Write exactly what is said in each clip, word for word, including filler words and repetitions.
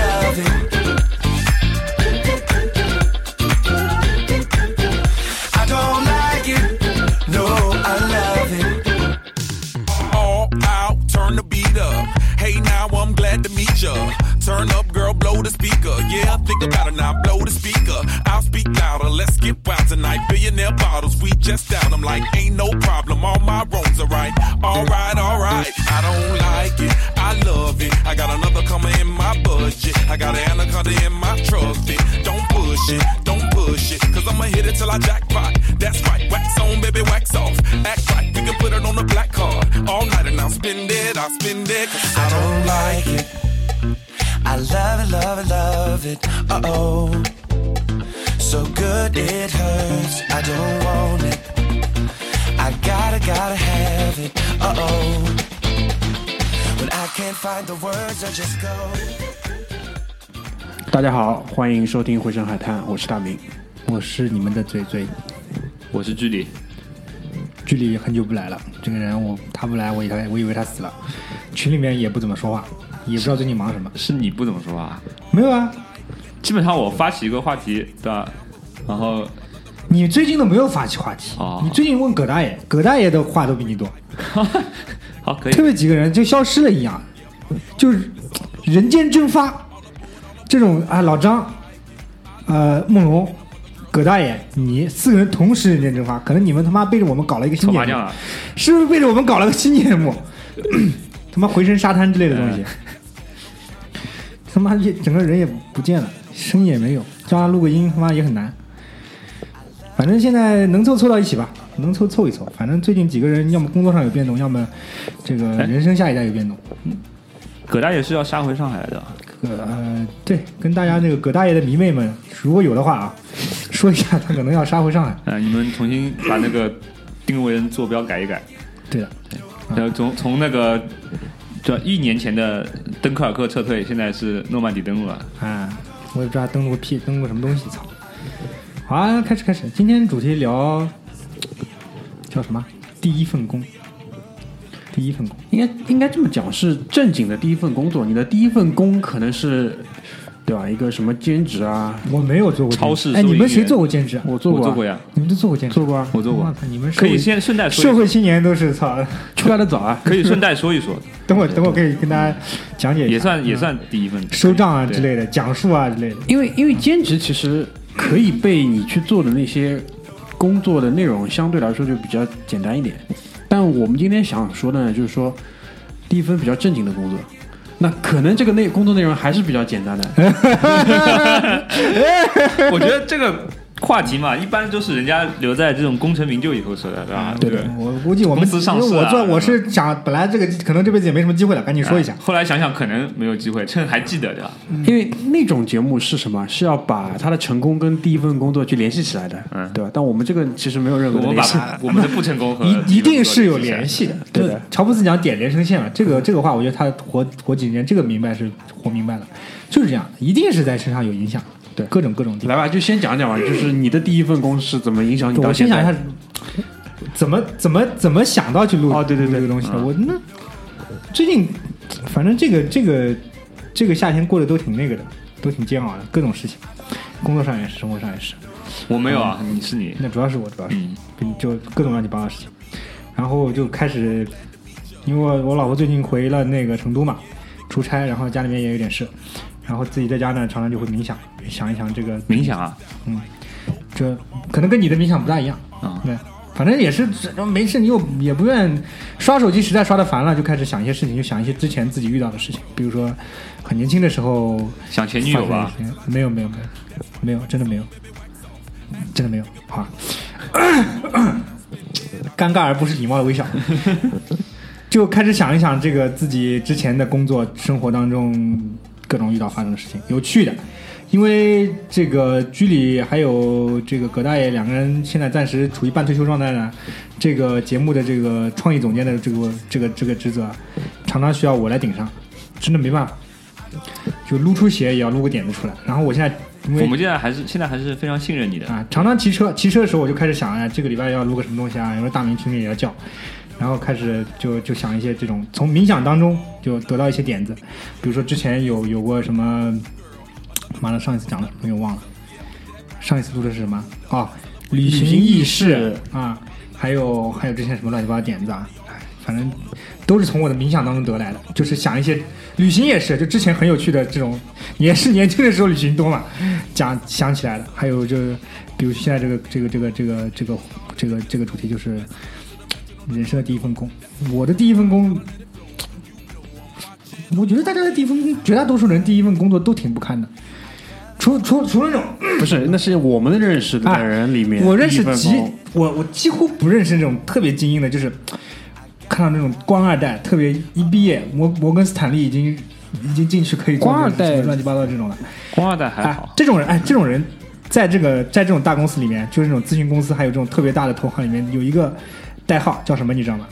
love it.Turn up, girl, blow the speaker. Yeah, think about it now, blow the speaker. I'll speak louder, let's get wild tonight. Billionaire bottles, we just out. I'm like, ain't no problem, all my roads are right. All right, all right. I don't like it, I love it. I got another coming in my budget. I got an anaconda in my trusty. Don't push it, don't push it. Cause I'ma hit it till I jackpot. That's right, wax on, baby, wax off. Act right, we can put it on the black card. All night and I'll spend it, I'll spend it. Cause I don't like it.I love it, love it, love it, uh-oh. So good it hurts, I don't want it. I gotta, gotta have it, uh-oh. When I can't find the words, I just go. 大家好，欢迎收听《回声海滩》，我是大明，我是你们的嘴嘴，我是距离。距离很久不来了，这个人我他不来，我以为我以为他死了。群里面也不怎么说话。也不知道最近忙什么，是你不怎么说啊？没有啊，基本上我发起一个话题，对吧？然后你最近都没有发起话题，哦、你最近问葛大爷，葛大爷的话都比你多，好可以。特别几个人就消失了一样，就是人间蒸发这种啊，老张，呃，梦龙，葛大爷，你四个人同时人间蒸发，可能你们他妈背着我们搞了一个新节目，啊、是不是背着我们搞了个新节目？他妈回声沙滩之类的东西，他妈也整个人也不见了，声也没有，叫他录个音他妈也很难。反正现在能凑凑到一起吧，能凑凑一凑。反正最近几个人，要么工作上有变动，要么这个人生下一代有变动。葛大爷是要杀回上海来的，呃，对，跟大家那个葛大爷的迷妹们，如果有的话啊，说一下他可能要杀回上海。呃，你们重新把那个定位坐标改一改。对的。然后从从那个就一年前的敦刻尔克撤退，现在是诺曼底登陆了。啊，我也不知道登陆屁，登陆什么东西，操！好啊，开始开始，今天主题聊叫什么？第一份工，第一份工，应该应该这么讲，是正经的第一份工作。你的第一份工可能是，对吧？一个什么兼职啊？我没有做过超市。哎，你们谁做过兼职、啊？我做过、啊，我做过呀。你们都做过兼职？做过啊，我做过。啊、你们可以先顺带说一说，社会青年都是操，出来的早啊。可以顺带说一说。等我等我可以跟大家讲解一下，也算也算第一份、嗯、收账啊之类的，讲述啊之类的。因为因为兼职其实可以被你去做的那些工作的内容相对来说就比较简单一点，但我们今天想说的呢，就是说第一份比较正经的工作。那可能这个内工作内容还是比较简单的我觉得这个话题嘛，一般就是人家留在这种功成名就以后说的，对吧？对的，我估计我们公司上市、啊、我做我是想本来这个可能这辈子也没什么机会了，赶紧说一下、啊、后来想想可能没有机会，趁还记得的、嗯、因为那种节目是什么，是要把他的成功跟第一份工作去联系起来的、嗯、对吧？但我们这个其实没有任何的联系，我们把我们的不成功和一一定是有联系的，对的。乔布斯讲点连成线嘛，这个这个话我觉得他活活几年这个明白是活明白了，就是这样，一定是在身上有影响，对，各种各种地方。来吧，就先讲讲吧，就是你的第一份工是怎么影响你到现在？我先想一下，怎么怎么怎么想到去录哦，对对对，这个东西的。嗯、我那最近，反正这个这个这个夏天过得都挺那个的，都挺煎熬的，各种事情，工作上也是，生活上也是。我没有啊，嗯、你是你，那主要是我，主要是、嗯、就各种乱七八糟的事情。然后就开始，因为我我老婆最近回了那个成都嘛，出差，然后家里面也有点事。然后自己在家呢，常常就会冥想，想一想这个冥想啊，嗯，这可能跟你的冥想不大一样啊、嗯。对，反正也是没事，你又也不愿刷手机，实在刷得烦了，就开始想一些事情，就想一些之前自己遇到的事情，比如说很年轻的时候想前女友吧，没有没有没有没有，真的没有，真的没有，好、啊，尴尬而不是礼貌的微笑。就开始想一想这个自己之前的工作生活当中。各种遇到发生的事情，有趣的，因为这个居里还有这个葛大爷两个人现在暂时处于半退休状态呢，这个节目的这个创意总监的这个这个这个职责常常需要我来顶上，真的没办法，就撸出血也要撸个点子出来。然后我现在我们现在还是现在还是非常信任你的啊，常常骑车骑车的时候我就开始想，哎，这个礼拜要撸个什么东西啊，有时候大明群里也要叫，然后开始就就想一些这种从冥想当中就得到一些点子，比如说之前有有过什么，完了上一次讲了什么又忘了，上一次录的是什么啊、哦？旅行意识啊，还有还有之前什么乱七八糟点子啊，反正都是从我的冥想当中得来的，就是想一些旅行也是，就之前很有趣的这种，也是年轻的时候旅行多嘛，讲想起来了，还有就比如现在这个这个这个这个这个这个这个主题就是。人生的第一份工，我的第一份工，我觉得大家的第一份工，绝大多数人第一份工作都挺不堪的，除除除了那种、嗯、不是，那是我们认识的人里面，啊、我认识极我我几乎不认识那种特别精英的，就是看到那种官二代，特别一毕业，摩摩根斯坦利已经已经进去可以官二代乱七八糟这种了，官二代还好，啊、这种人哎，这种人在这个在这种大公司里面，就是那种咨询公司，还有这种特别大的投行里面，有一个。代号叫什么你知道吗？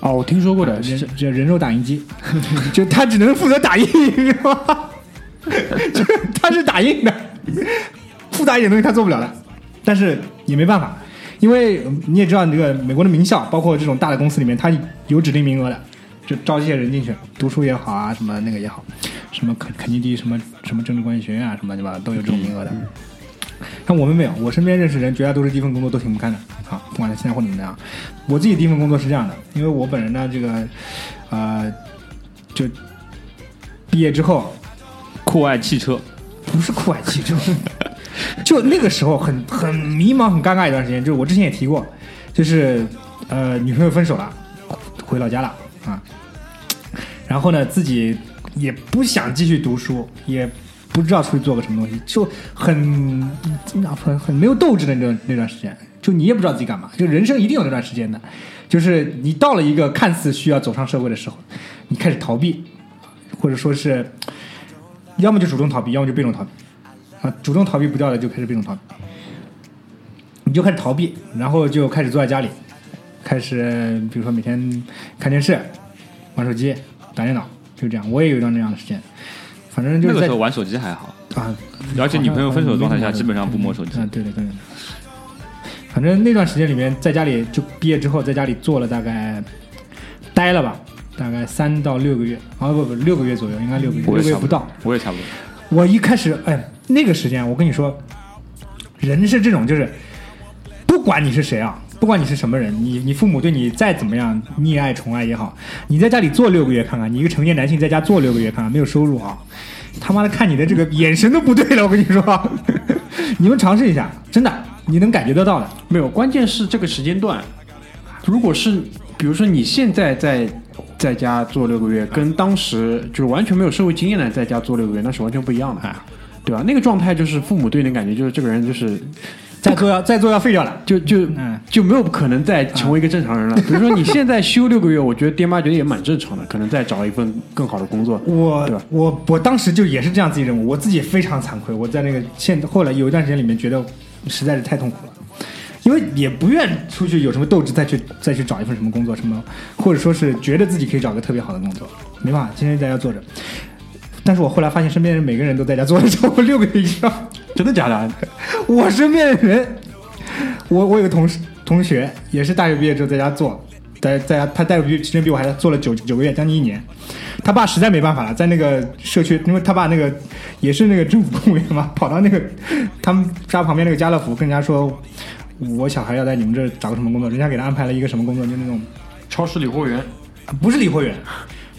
哦，我听说过的，啊、人这人肉打印机，就他只能负责打印，他是打印的，复杂一点东西他做不了的，但是也没办法，因为你也知道，这个美国的名校，包括这种大的公司里面，他有指定名额的，就招这些人进去，读书也好啊，什么那个也好，什么肯肯尼迪什么什么政治关系学院啊，什么对吧，都有这种名额的。嗯嗯但我们没有，我身边认识人绝大多数第一份工作都挺不堪的啊！不管他现在或者怎么样，我自己第一份工作是这样的，因为我本人呢，这个呃，就毕业之后，酷爱汽车，不是酷爱汽车，就那个时候很很迷茫、很尴尬一段时间。就是我之前也提过，就是呃，女朋友分手了，回老家了啊，然后呢，自己也不想继续读书，也。不知道出去做个什么东西，就很很很没有斗志的那段那段时间，就你也不知道自己干嘛，就人生一定有那段时间的，就是你到了一个看似需要走上社会的时候，你开始逃避，或者说是要么就主动逃避，要么就被动逃避啊，主动逃避不掉的就开始被动逃避，你就开始逃避，然后就开始坐在家里，开始比如说每天看电视、玩手机、打电脑，就这样。我也有一段那样的时间。反正就是那个时候玩手机还好啊，而且女朋友分手的状态下基本上不摸手机。啊，对对对。反正那段时间里面，在家里就毕业之后，在家里做了大概待了吧，大概三到六个月啊，不不六个月左右，应该六个月，六个月不到。我也差不多。我一开始哎，那个时间我跟你说，人是这种，就是不管你是谁啊，不管你是什么人，你你父母对你再怎么样溺爱宠爱也好，你在家里坐六个月看看，你一个成年男性在家坐六个月看看，没有收入啊，他妈的看你的这个眼神都不对了，我跟你说，你们尝试一下，真的你能感觉得到的。没有，关键是这个时间段，如果是比如说你现在在在家坐六个月，跟当时就是完全没有社会经验的在家坐六个月，那是完全不一样的，对吧？那个状态就是父母对你的感觉就是这个人就是。再做要再做要废掉了，就就、嗯、就没有可能再成为一个正常人了。嗯、比如说你现在休六个月，我觉得爹妈觉得也蛮正常的，可能再找一份更好的工作。我对吧我我当时就也是这样自己认为，我自己非常惭愧。我在那个现后来有一段时间里面，觉得实在是太痛苦了，因为也不愿出去有什么斗志再去再去找一份什么工作什么，或者说是觉得自己可以找个特别好的工作，没办法，今天在家坐着。但是我后来发现，身边人每个人都在家坐着超过六个月以上。真的假的？我身边的人，我我有个同事同学也是大学毕业之后在家做，在在家他大学毕业比我还做了九九个月，将近一年。他爸实在没办法了，在那个社区，因为他爸那个也是那个政府公务员嘛，跑到那个他们家旁边那个家乐福，跟人家说，我小孩要在你们这找个什么工作，人家给他安排了一个什么工作，就那种超市理货员，不是理货员，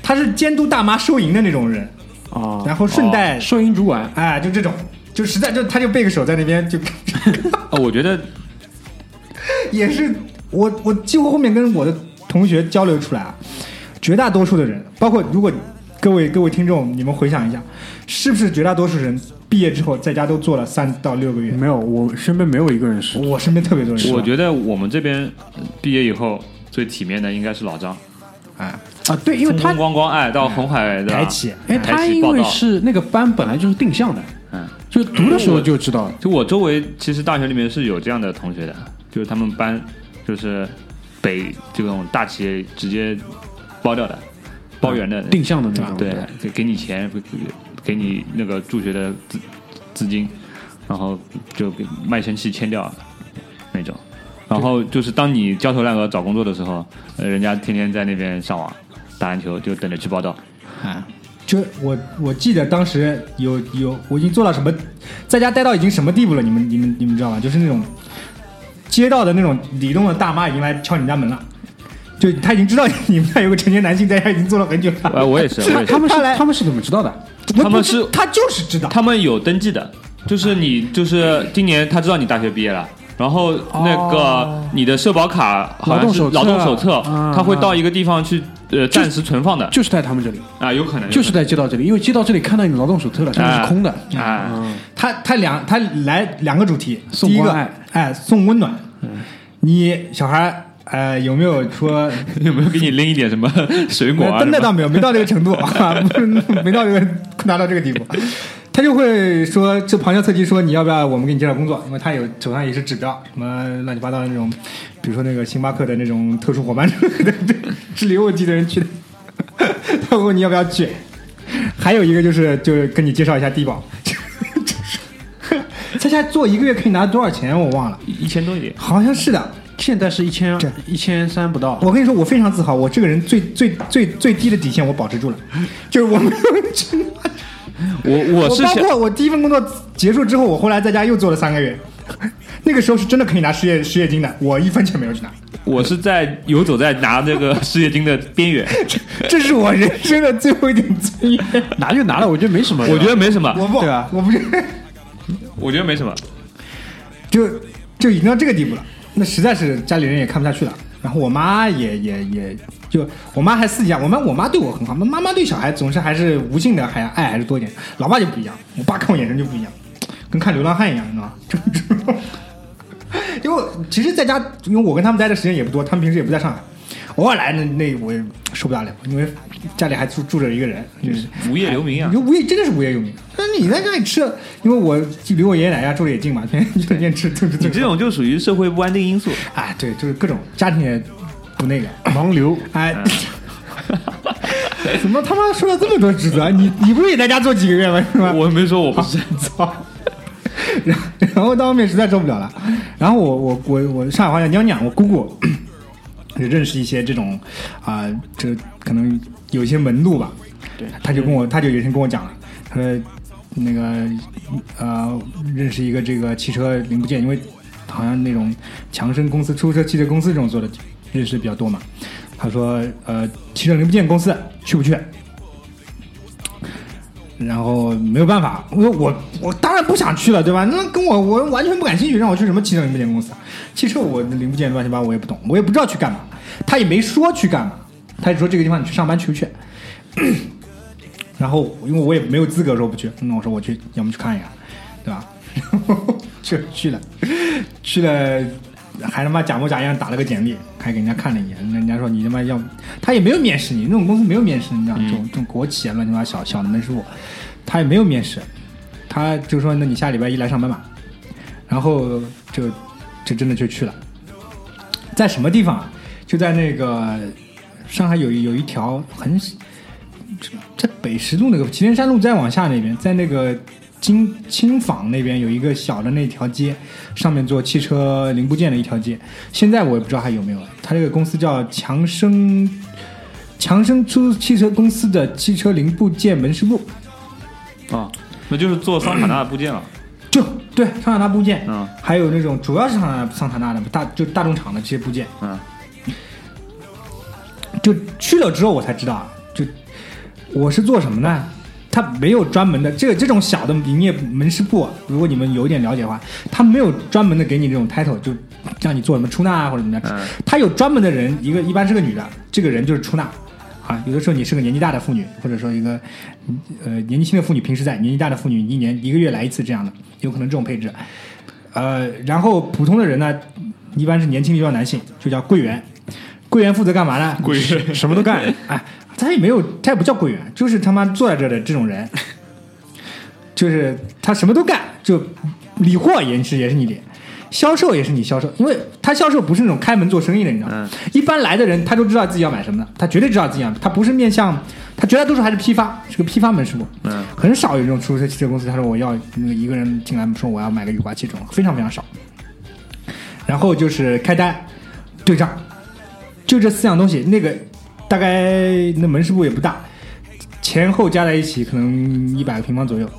他是监督大妈收银的那种人啊，然后顺带、哦、收银主管，哎，就这种。就实在就他就背个手在那边就、哦，我觉得也是我我几乎后面跟我的同学交流出来啊，绝大多数的人，包括如果各位各位听众，你们回想一下，是不是绝大多数人毕业之后在家都做了三到六个月？没有，我身边没有一个人是，我身边特别多人是。我觉得我们这边毕业以后最体面的应该是老张，哎。啊，对，因为他风风光光哎到红海的、嗯、台企，哎，他因为是那个班本来就是定向的，嗯，就读的时候就知道了。就我周围其实大学里面是有这样的同学的，就是他们班就是北这种大企业直接包掉的，包圆的，定向的那种，对，就给你钱，给你那个助学的资资金，然后就给卖身契签掉那种。然后就是当你焦头烂额找工作的时候，呃，人家天天在那边上网打篮球，就等着去报道。啊，就我我记得当时有有我已经做到什么，在家待到已经什么地步了？你们你们你们知道吗？就是那种街道的那种里弄的大妈已经来敲你家门了。就他已经知道你们那有个成年男性在家已经做了很久了。啊，我也是，我也是。他们是他们是怎么知道的？他们是他就是知道，他们有登记的，就是你就是今年他知道你大学毕业了，然后那个你的社保卡好像是劳动手册，他会到一个地方去呃暂时存放的，就是在他们这里啊，有可能就是在街道这里，因为街道这里看到你劳动手册了，它是空的啊。他他两他来两个主题，第一个哎送温暖，你小孩。呃，有没有说有没有给你拎一点什么水果啊？真的倒没有，没到这个程度啊，没到这个拿到这个地步，他就会说这旁敲侧击说你要不要我们给你介绍工作，因为他有手上也是指标，什么乱七八糟的那种，比如说那个星巴克的那种特殊伙伴智力问题的人去的，他问你要不要去。还有一个就是就是跟你介绍一下低保。他现在做一个月可以拿多少钱？我忘了，一千多一点，好像是的。现在是一千一千三不到。我跟你说，我非常自豪，我这个人最最最最低的底线我保持住了，就是我没有去。我我是包括我第一份工作结束之后，我后来在家又做了三个月，那个时候是真的可以拿失业失业金的，我一分钱没有去拿。我是在游走在拿这个失业金的边缘，这是我人生的最后一点尊严。拿就拿了，我觉得没什么，我觉得没什么，我不对吧？我不是，我觉得没什么，就就已经到这个地步了。那实在是家里人也看不下去了，然后我妈也也也就我妈还私底下，我妈我妈对我很好，妈妈对小孩总是还是无尽的，还爱还是多一点。老爸就不一样，我爸看我眼神就不一样，跟看流浪汉一样，你知道吗？因为其实在家，因为我跟他们待的时间也不多，他们平时也不在上海，偶尔来那那我也受不了了，因为家里还住住着一个人，就是无业游民啊，无业真的是无业游民。但是你在家里吃，因为我离我爷爷奶奶家住的也近嘛，天天天天吃，对对对。你这种就属于社会不安定因素。哎，对，就是各种家庭也不那个盲流。哎，嗯、怎么他妈说了这么多指责？你你不是也在家做几个月吗？是吧？我没说我不是很操。然然后到后面实在受不了了，然后我我我我上海话叫娘娘，我姑姑。就认识一些这种啊、呃，这可能有些门路吧。对，他就跟我，他就有一天跟我讲了，他说那个呃，认识一个这个汽车零部件，因为好像那种强生公司、出租车汽车公司这种做的认识的比较多嘛。他说呃，汽车零部件公司去不去？然后没有办法，我我我当然不想去了，对吧？那跟我我完全不感兴趣，让我去什么汽车零部件公司啊？汽车我零部件乱七八糟我也不懂，我也不知道去干嘛。他也没说去干嘛，他就说这个地方你去上班去不去？然后因为我也没有资格说不去，那我说我去，要么去看一看，对吧？然后就去了，去了还他妈假模假样打了个简历，还给人家看了一眼，人家说你他妈要，他也没有面试你，那种公司没有面试，你知道这种这种国企啊乱七八小小的门市部，他也没有面试，他就说那你下礼拜一来上班吧，然后就就真的就去了，在什么地方啊？就在那个上海有有一条很在北十路那个祁连山路再往下那边，在那个金青坊那边有一个小的那条街，上面做汽车零部件的一条街。现在我也不知道还有没有了。他这个公司叫强生强生出租汽车公司的汽车零部件门市部啊、哦，那就是做桑塔纳部件了。就对桑塔纳部件，嗯，还有那种主要是桑塔纳桑塔纳的大就大众厂的这些部件，嗯。就去了之后我才知道，就我是做什么呢？他没有专门的这这种小的营业门市部，如果你们有点了解的话，他没有专门的给你这种 title， 就让你做什么出纳啊或者怎么样。他有专门的人，一个一般是个女的，这个人就是出纳啊。有的时候你是个年纪大的妇女，或者说一个呃年纪轻的妇女，平时在年纪大的妇女一年一个月来一次这样的，有可能这种配置。呃，然后普通的人呢，一般是年轻力壮男性，就叫柜员。柜员负责干嘛呢？柜员什么都干，哎，他也没有，他也不叫柜员，就是他妈坐在这的这种人，就是他什么都干，就理货也是也是你理，销售也是你销售，因为他销售不是那种开门做生意的，你知道吗？嗯、一般来的人他都知道自己要买什么的，他绝对知道自己要，他不是面向，他绝大多数还是批发，是个批发门市部，嗯，很少有这种出租车汽车公司，他说我要一个人进来说我要买个雨刮器这种，非常非常少。然后就是开单、对账，就这四样东西，那个大概那门市部也不大，前后加在一起可能一百个平方左右，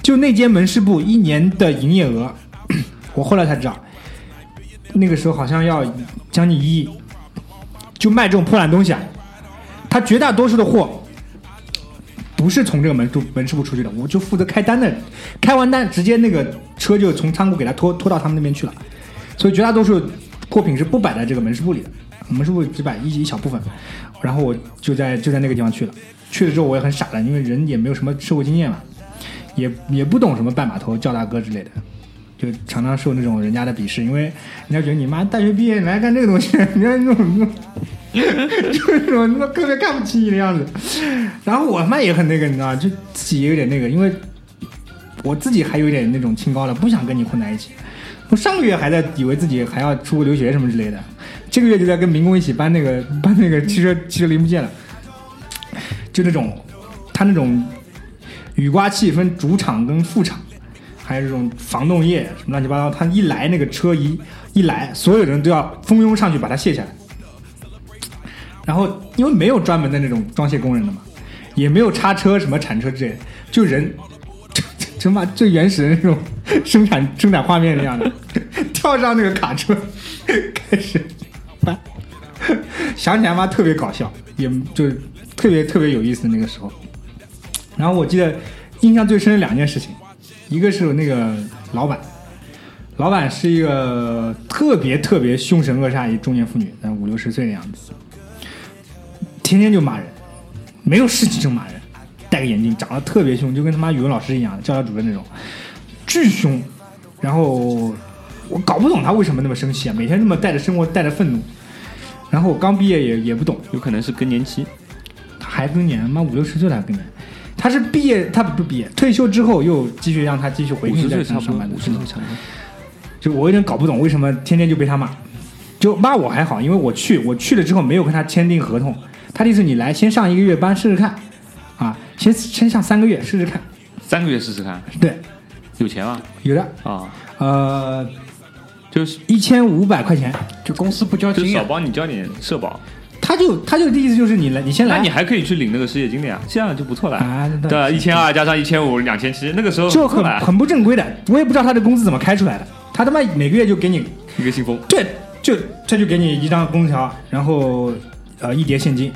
就那间门市部一年的营业额。我后来才知道，那个时候好像要将近一亿，就卖这种破烂东西啊。他绝大多数的货不是从这个门门市部出去的，我就负责开单的人，开完单直接那个车就从仓库给他拖拖到他们那边去了。所以绝大多数货品是不摆在这个门市部里的，门市部只摆一一小部分。然后我就在就在那个地方去了，去了之后我也很傻了，因为人也没有什么社会经验嘛，也也不懂什么拜码头、叫大哥之类的。就常常受那种人家的鄙视，因为人家觉得你妈大学毕业来干这个东西，人家那种就是那种特别看不起你的样子。然后我他妈也很那个，你知道，就自己也有点那个，因为我自己还有点那种清高的，不想跟你混在一起。我上个月还在以为自己还要出国留学什么之类的，这个月就在跟民工一起搬那个搬那个汽车汽车零部件了。就那种他那种雨刮器分主厂跟副厂。还有这种防冻液什么乱七八糟，他一来那个车一一来，所有人都要蜂拥上去把它卸下来。然后因为没有专门的那种装卸工人的嘛，也没有叉车什么铲车之类的，就人就把最原始的那种生产生产画面那样的，跳上那个卡车开始搬。想起来嘛特别搞笑，也就特别特别有意思的那个时候。然后我记得印象最深的两件事情。一个是那个老板，老板是一个特别特别凶神恶煞一中年妇女，五六十岁的样子，天天就骂人，没有事情就骂人，戴个眼镜，长得特别凶，就跟他妈语文老师一样，教导主任那种，巨凶。然后我搞不懂他为什么那么生气啊，每天那么带着生活，带着愤怒。然后我刚毕业也也不懂，有可能是更年期，还更年，妈五六十岁了还更年。他是毕业，他不毕业，退休之后又继续让他继续回去再上班的，就我有点搞不懂为什么天天就被他骂，就骂我还好，因为我去我去了之后没有跟他签订合同，他的意思你来先上一个月班试试看，啊，先先上三个月试试看，三个月试试看，对，有钱吗？有的啊、哦，呃，就是一千五百块钱，就公司不交经验，就少帮你交点社保。他就他就的意思就是你来，你先来，那你还可以去领那个失业金的呀，这样就不错了啊。对，一千二加上一千五，两千七，那个时候就很很不正规的，我也不知道他的工资怎么开出来的。他他妈每个月就给你一个信封，对，就这就给你一张工条，然后呃一叠现金，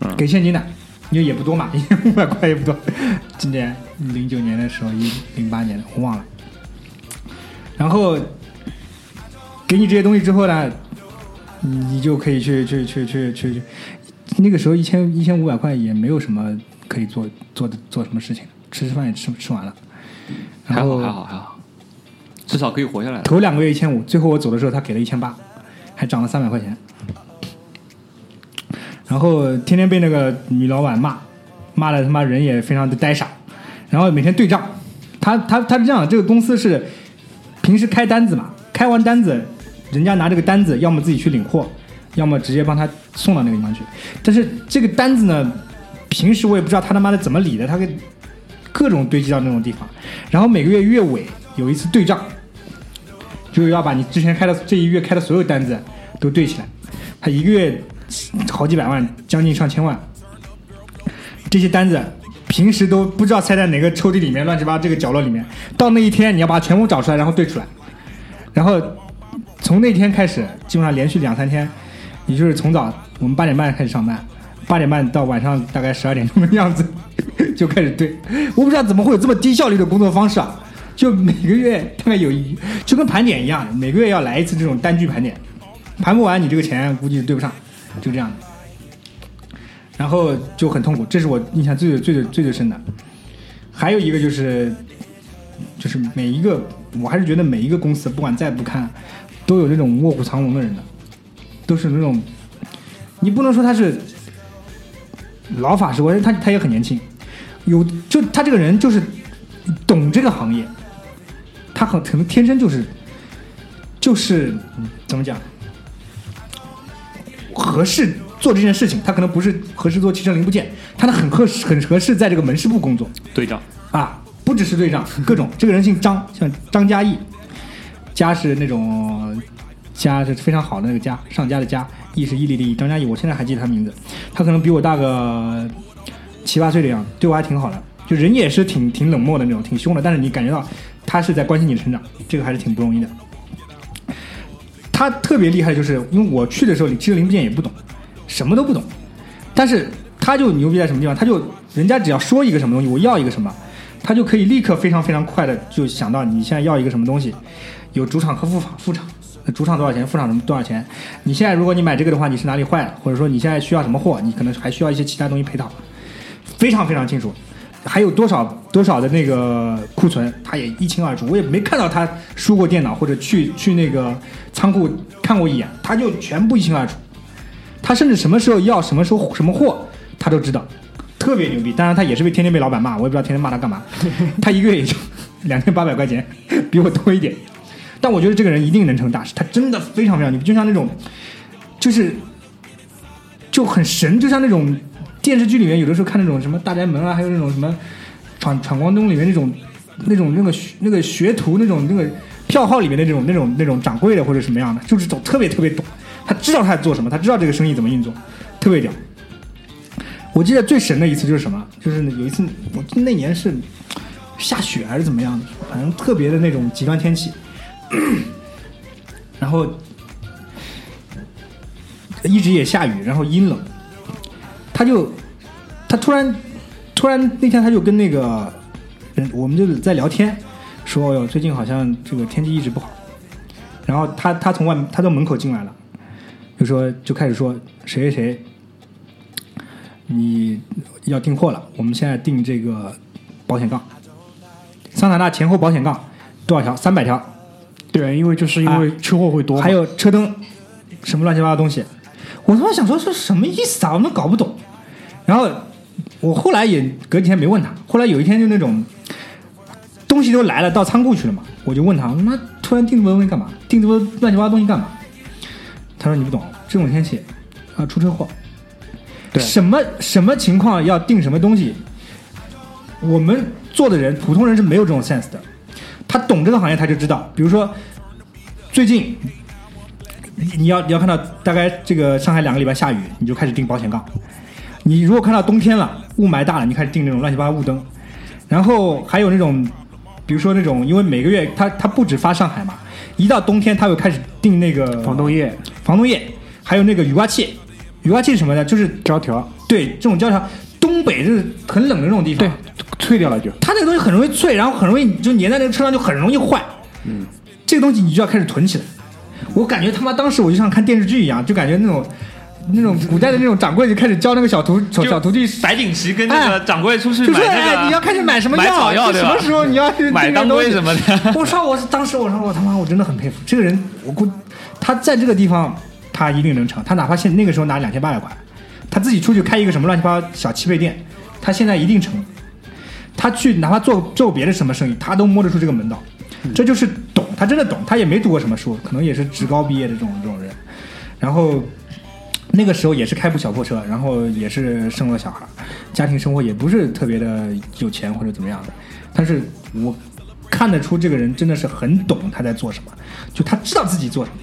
嗯、给现金的，因为也不多嘛，一千五百块也不多。今年零九年的时候，一零八年的我忘了。然后给你这些东西之后呢？你就可以去去去去去，那个时候一千一千五百块也没有什么可以做做做什么事情，吃吃饭也吃吃完了，还好还好还好，至少可以活下来。头两个月一千五，最后我走的时候他给了一千八，还涨了三百块钱。然后天天被那个女老板骂，骂的他妈人也非常的呆傻，然后每天对账，他他他是这样，这个公司是平时开单子嘛，开完单子。人家拿这个单子，要么自己去领货，要么直接帮他送到那个地方去。但是这个单子呢，平时我也不知道他他妈的怎么理的，他给各种堆积到那种地方。然后每个月月尾有一次对账，就是要把你之前开的这一月开的所有单子都对起来。他一个月好几百万，将近上千万。这些单子平时都不知道塞在哪个抽屉里面，乱七八这个角落里面。到那一天你要把它全部找出来，然后对出来，然后。从那天开始，基本上连续两三天，也就是从早我们八点半开始上班，八点半到晚上大概十二点钟的样子就开始对。我不知道怎么会有这么低效率的工作方式啊！就每个月大概有一，就跟盘点一样，每个月要来一次这种单据盘点，盘不完你这个钱估计对不上，就这样的。然后就很痛苦，这是我印象最最最最最深的。还有一个就是，就是每一个，我还是觉得每一个公司不管再不堪。都有那种卧虎藏龙的人的，都是那种，你不能说他是老法师，我他他也很年轻，有就他这个人就是懂这个行业，他很可能天生就是就是、嗯、怎么讲合适做这件事情，他可能不是合适做汽车零部件，他很合适很合适在这个门市部工作，队长啊，不只是队长，各种这个人姓张，像张嘉译，嘉是那种嘉是非常好的那个嘉，上嘉的嘉，毅是毅力的毅，张嘉译，我现在还记得他名字，他可能比我大个七八岁的样子，对我还挺好的，就人也是挺挺冷漠的那种，挺凶的，但是你感觉到他是在关心你的成长，这个还是挺不容易的。他特别厉害，就是因为我去的时候，你汽车零部件也不懂，什么都不懂，但是他就牛逼在什么地方？他就人家只要说一个什么东西，我要一个什么，他就可以立刻非常非常快的就想到你现在要一个什么东西，有主厂和副厂，副厂主厂多少钱，副厂什么多少钱？你现在如果你买这个的话，你是哪里坏了，或者说你现在需要什么货，你可能还需要一些其他东西配套，非常非常清楚。还有多少多少的那个库存，他也一清二楚。我也没看到他输过电脑或者去去那个仓库看过一眼，他就全部一清二楚。他甚至什么时候要什么时候什么货，他都知道，特别牛逼。当然，他也是被天天被老板骂，我也不知道天天骂他干嘛。他一个月也就两千八百块钱，比我多一点。但我觉得这个人一定能成大事，他真的非常非常牛逼，就像那种，就是就很神，就像那种。电视剧里面有的时候看那种什么大宅门啊，还有那种什么闯闯关东里面那种那种那个那个学徒那种那个票号里面的那种那种那种掌柜的或者什么样的，就是懂特别特别懂，他知道他在做什么，他知道这个生意怎么运作，特别屌。我记得最神的一次就是什么，就是有一次我那年是下雪还是怎么样的，反正特别的那种极端天气，然后一直也下雨，然后阴冷。他就，他突然，突然那天他就跟那个，我们就在聊天，说哟，最近好像这个天气一直不好。然后他他从外他到门口进来了，就说就开始说谁谁谁，你要订货了，我们现在订这个保险杠，桑塔纳前后保险杠多少条？三百条。对，因为就是因为车祸会多、啊，还有车灯，什么乱七八糟东西。我他妈想说是什么意思啊，我们搞不懂。然后我后来也隔几天没问他，后来有一天就那种东西都来了，到仓库去了嘛，我就问他，妈突然订这么多东西干嘛？订这么多乱七八糟东西干嘛？他说你不懂，这种天气啊出车祸，对，什么什么情况要订什么东西，我们做的人普通人是没有这种 sense 的。他懂这个行业他就知道，比如说最近。你要你要看到大概这个上海两个礼拜下雨，你就开始订保险杠。你如果看到冬天了，雾霾大了，你开始订那种乱七八糟雾灯。然后还有那种，比如说那种，因为每个月它它不止发上海嘛，一到冬天它会开始订那个防冻液、防冻液，还有那个雨刮器。雨刮器是什么呢？就是胶条。对，这种胶条，东北就是很冷的那种地方，对，脆掉了就。它那个东西很容易脆，然后很容易就粘在那个车上，就很容易坏。嗯，这个东西你就要开始囤起来。我感觉他妈当时我就像看电视剧一样，就感觉那种那种古代的那种掌柜就开始教那个小徒小徒弟白景琦跟那个掌柜出去买那个、哎哎、你要开始买什么药，买草药对吧，什么时候你要去买当归什么的。我说我当时我说我他妈我真的很佩服这个人，我估他在这个地方他一定能成，他哪怕现那个时候拿两千八百块，他自己出去开一个什么乱七八糟小汽配店，他现在一定成。他去哪怕做做别的什么生意，他都摸得出这个门道，这就是懂，他真的懂，他也没读过什么书，可能也是职高毕业的这种这种人。然后那个时候也是开部小破车，然后也是生了小孩，家庭生活也不是特别的有钱或者怎么样的，但是我看得出这个人真的是很懂他在做什么，就他知道自己做什么。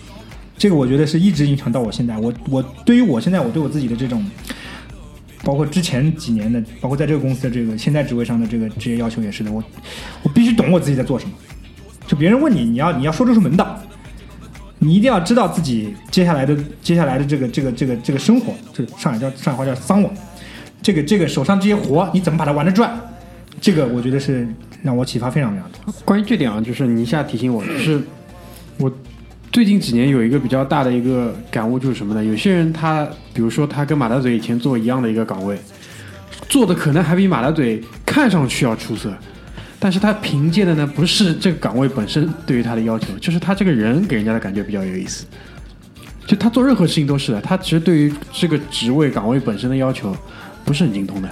这个我觉得是一直影响到我现在，我我对于我现在我对我自己的这种，包括之前几年的，包括在这个公司的这个现在职位上的这个职业要求也是的，我我必须懂我自己在做什么。就别人问你，你要你要说出是门道，你一定要知道自己接下来的接下来的这个这个这个这个生活，就上海叫上海话叫桑网，这个这个手上这些活你怎么把它玩得转？这个我觉得是让我启发非常非常多。关于这点啊，就是你一下提醒我，就是我最近几年有一个比较大的一个感悟，就是什么呢？有些人他比如说他跟马大嘴以前做一样的一个岗位，做的可能还比马大嘴看上去要出色。但是他凭借的呢，不是这个岗位本身对于他的要求，就是他这个人给人家的感觉比较有意思。就他做任何事情都是的，他其实对于这个职位岗位本身的要求不是很精通的，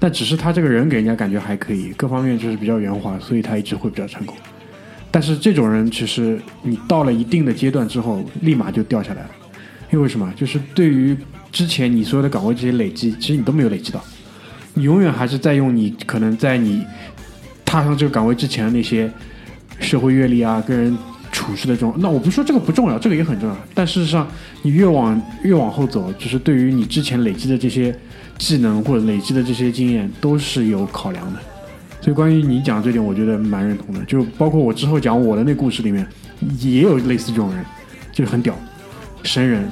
那只是他这个人给人家感觉还可以，各方面就是比较圆滑，所以他一直会比较成功。但是这种人其实你到了一定的阶段之后立马就掉下来了，因为什么？就是对于之前你所有的岗位这些累积，其实你都没有累积到，你永远还是在用你可能在你踏上这个岗位之前的那些社会阅历啊，跟人处事的这种。那我不是说这个不重要，这个也很重要，但事实上你越往越往后走，就是对于你之前累积的这些技能或者累积的这些经验都是有考量的。所以关于你讲这点我觉得蛮认同的，就包括我之后讲我的那故事里面也有类似这种人，就是很屌神人。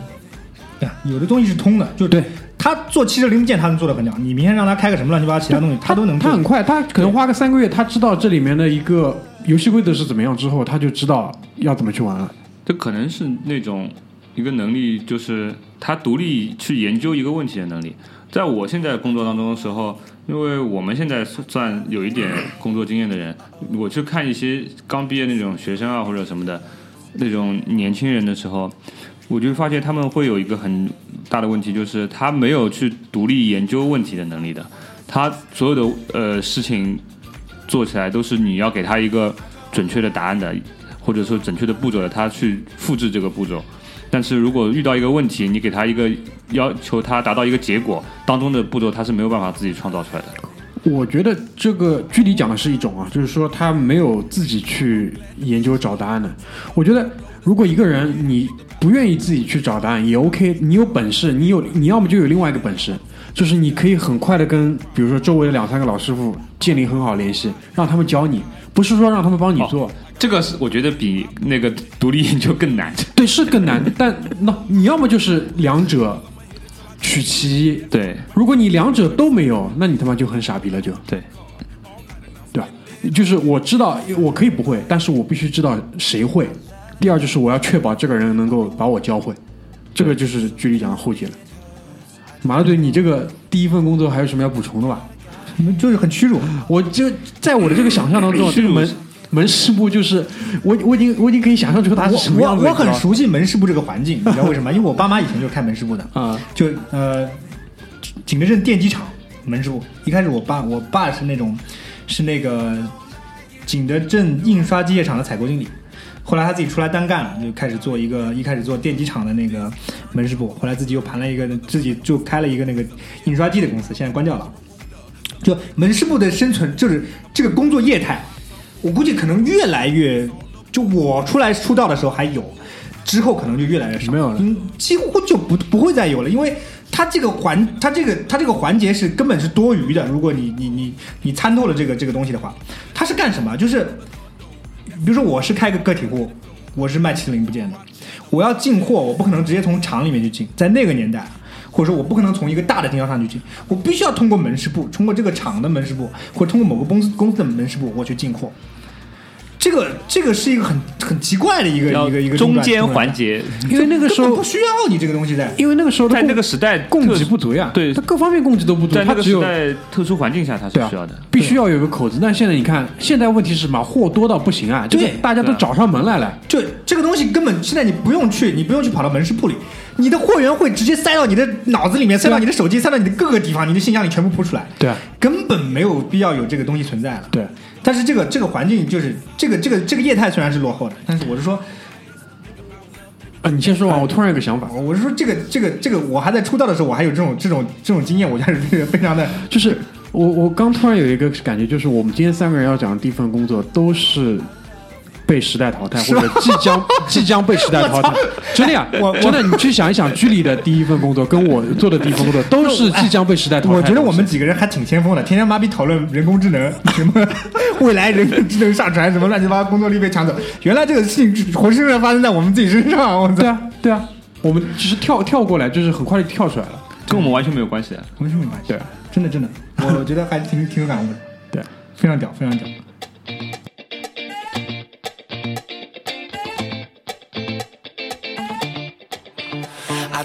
对，有的东西是通的，就对他做汽车零部件他能做得很屌，你明天让他开个什么乱七八糟其他东西他都能做。他很快，他可能花个三个月他知道这里面的一个游戏规则是怎么样之后，他就知道要怎么去玩了。这可能是那种一个能力，就是他独立去研究一个问题的能力。在我现在工作当中的时候，因为我们现在算有一点工作经验的人，我去看一些刚毕业那种学生啊或者什么的那种年轻人的时候，我就发现他们会有一个很大的问题，就是他没有去独立研究问题的能力的。他所有的呃事情做起来都是你要给他一个准确的答案的，或者说准确的步骤的，他去复制这个步骤。但是如果遇到一个问题，你给他一个要求他达到一个结果，当中的步骤他是没有办法自己创造出来的。我觉得这个具体讲的是一种啊，就是说他没有自己去研究找答案的。我觉得如果一个人你不愿意自己去找答案也 OK， 你有本事，你有你要么就有另外一个本事，就是你可以很快的跟比如说周围的两三个老师傅建立很好联系，让他们教你，不是说让他们帮你做、哦、这个是我觉得比那个独立研究更难。对，是更难但那你要么就是两者取其一。对，如果你两者都没有，那你他妈就很傻逼了。就对对吧，就是我知道我可以不会，但是我必须知道谁会。第二就是我要确保这个人能够把我教会，这个就是距离讲的后期了。马乐队，你这个第一份工作还有什么要补充的吧？就是很屈辱，我就在我的这个想象当中，这个门门市部就是我我已经我已经可以想象出它是什么样子。我我很熟悉门市部这个环境，你知道为什么？因为我爸妈以前就是开门市部的啊、嗯，就呃景德镇电机厂门市部。一开始我爸我爸是那种是那个景德镇印刷机械厂的采购经理。后来他自己出来单干了，就开始做一个一开始做电机厂的那个门市部，后来自己又盘了一个自己就开了一个那个印刷机的公司，现在关掉了。就门市部的生存就是这个工作业态，我估计可能越来越，就我出来出道的时候还有，之后可能就越来越少，没有了，嗯，几乎就不不会再有了，因为它这个环它这个它这个环节是根本是多余的。如果你你你你参透了这个这个东西的话，它是干什么？就是。比如说我是开个个体户，我是卖汽车零部件的，我要进货，我不可能直接从厂里面去进，在那个年代，或者说我不可能从一个大的经销商去进，我必须要通过门市部，通过这个厂的门市部，或者通过某个公司公司的门市部，我去进货。这个这个是一个很很奇怪的一个一个一个中间环节，因为那个时候不需要你这个东西在，因为那个时候在那个时代供给不足呀，对，它各方面供给都不足，在那个时代特殊环境下它是需要的，必须要有个口子。但现在你看，现在问题是嘛，货多到不行啊，对，大家都找上门来了，就这个东西根本现在你不用去，你不用去跑到门市部里，你的货源会直接塞到你的脑子里面，塞到你的手机，塞到你的各个地方，你的信箱里全部铺出来，对，根本没有必要有这个东西存在了，对。但是这个这个环境就是这个这个这个业态虽然是落后的，但是我是说，啊，你先说完，我突然有个想法，我是说这个这个这个，我还在出道的时候，我还有这种这种这种经验，我就是非常的，就是我我刚突然有一个感觉，就是我们今天三个人要讲的第一份工作都是被时代淘汰，或者即将即将被时代淘汰，真的呀，真的，你去想一想，居里的第一份工作跟我做的第一份工作都是即将被时代淘汰。我觉得我们几个人还挺先锋的，天天妈逼讨论人工智能，什么未来人工智能上传，什么乱七八糟工作力被抢走，原来这个事情活生生发生在我们自己身上。我对啊，对啊，我们只是跳跳过来，就是很快就跳出来了，跟我们完全没有关系，完全没有关系。对，真的真的，我觉得还挺挺有感悟的，对，非常屌，非常屌。I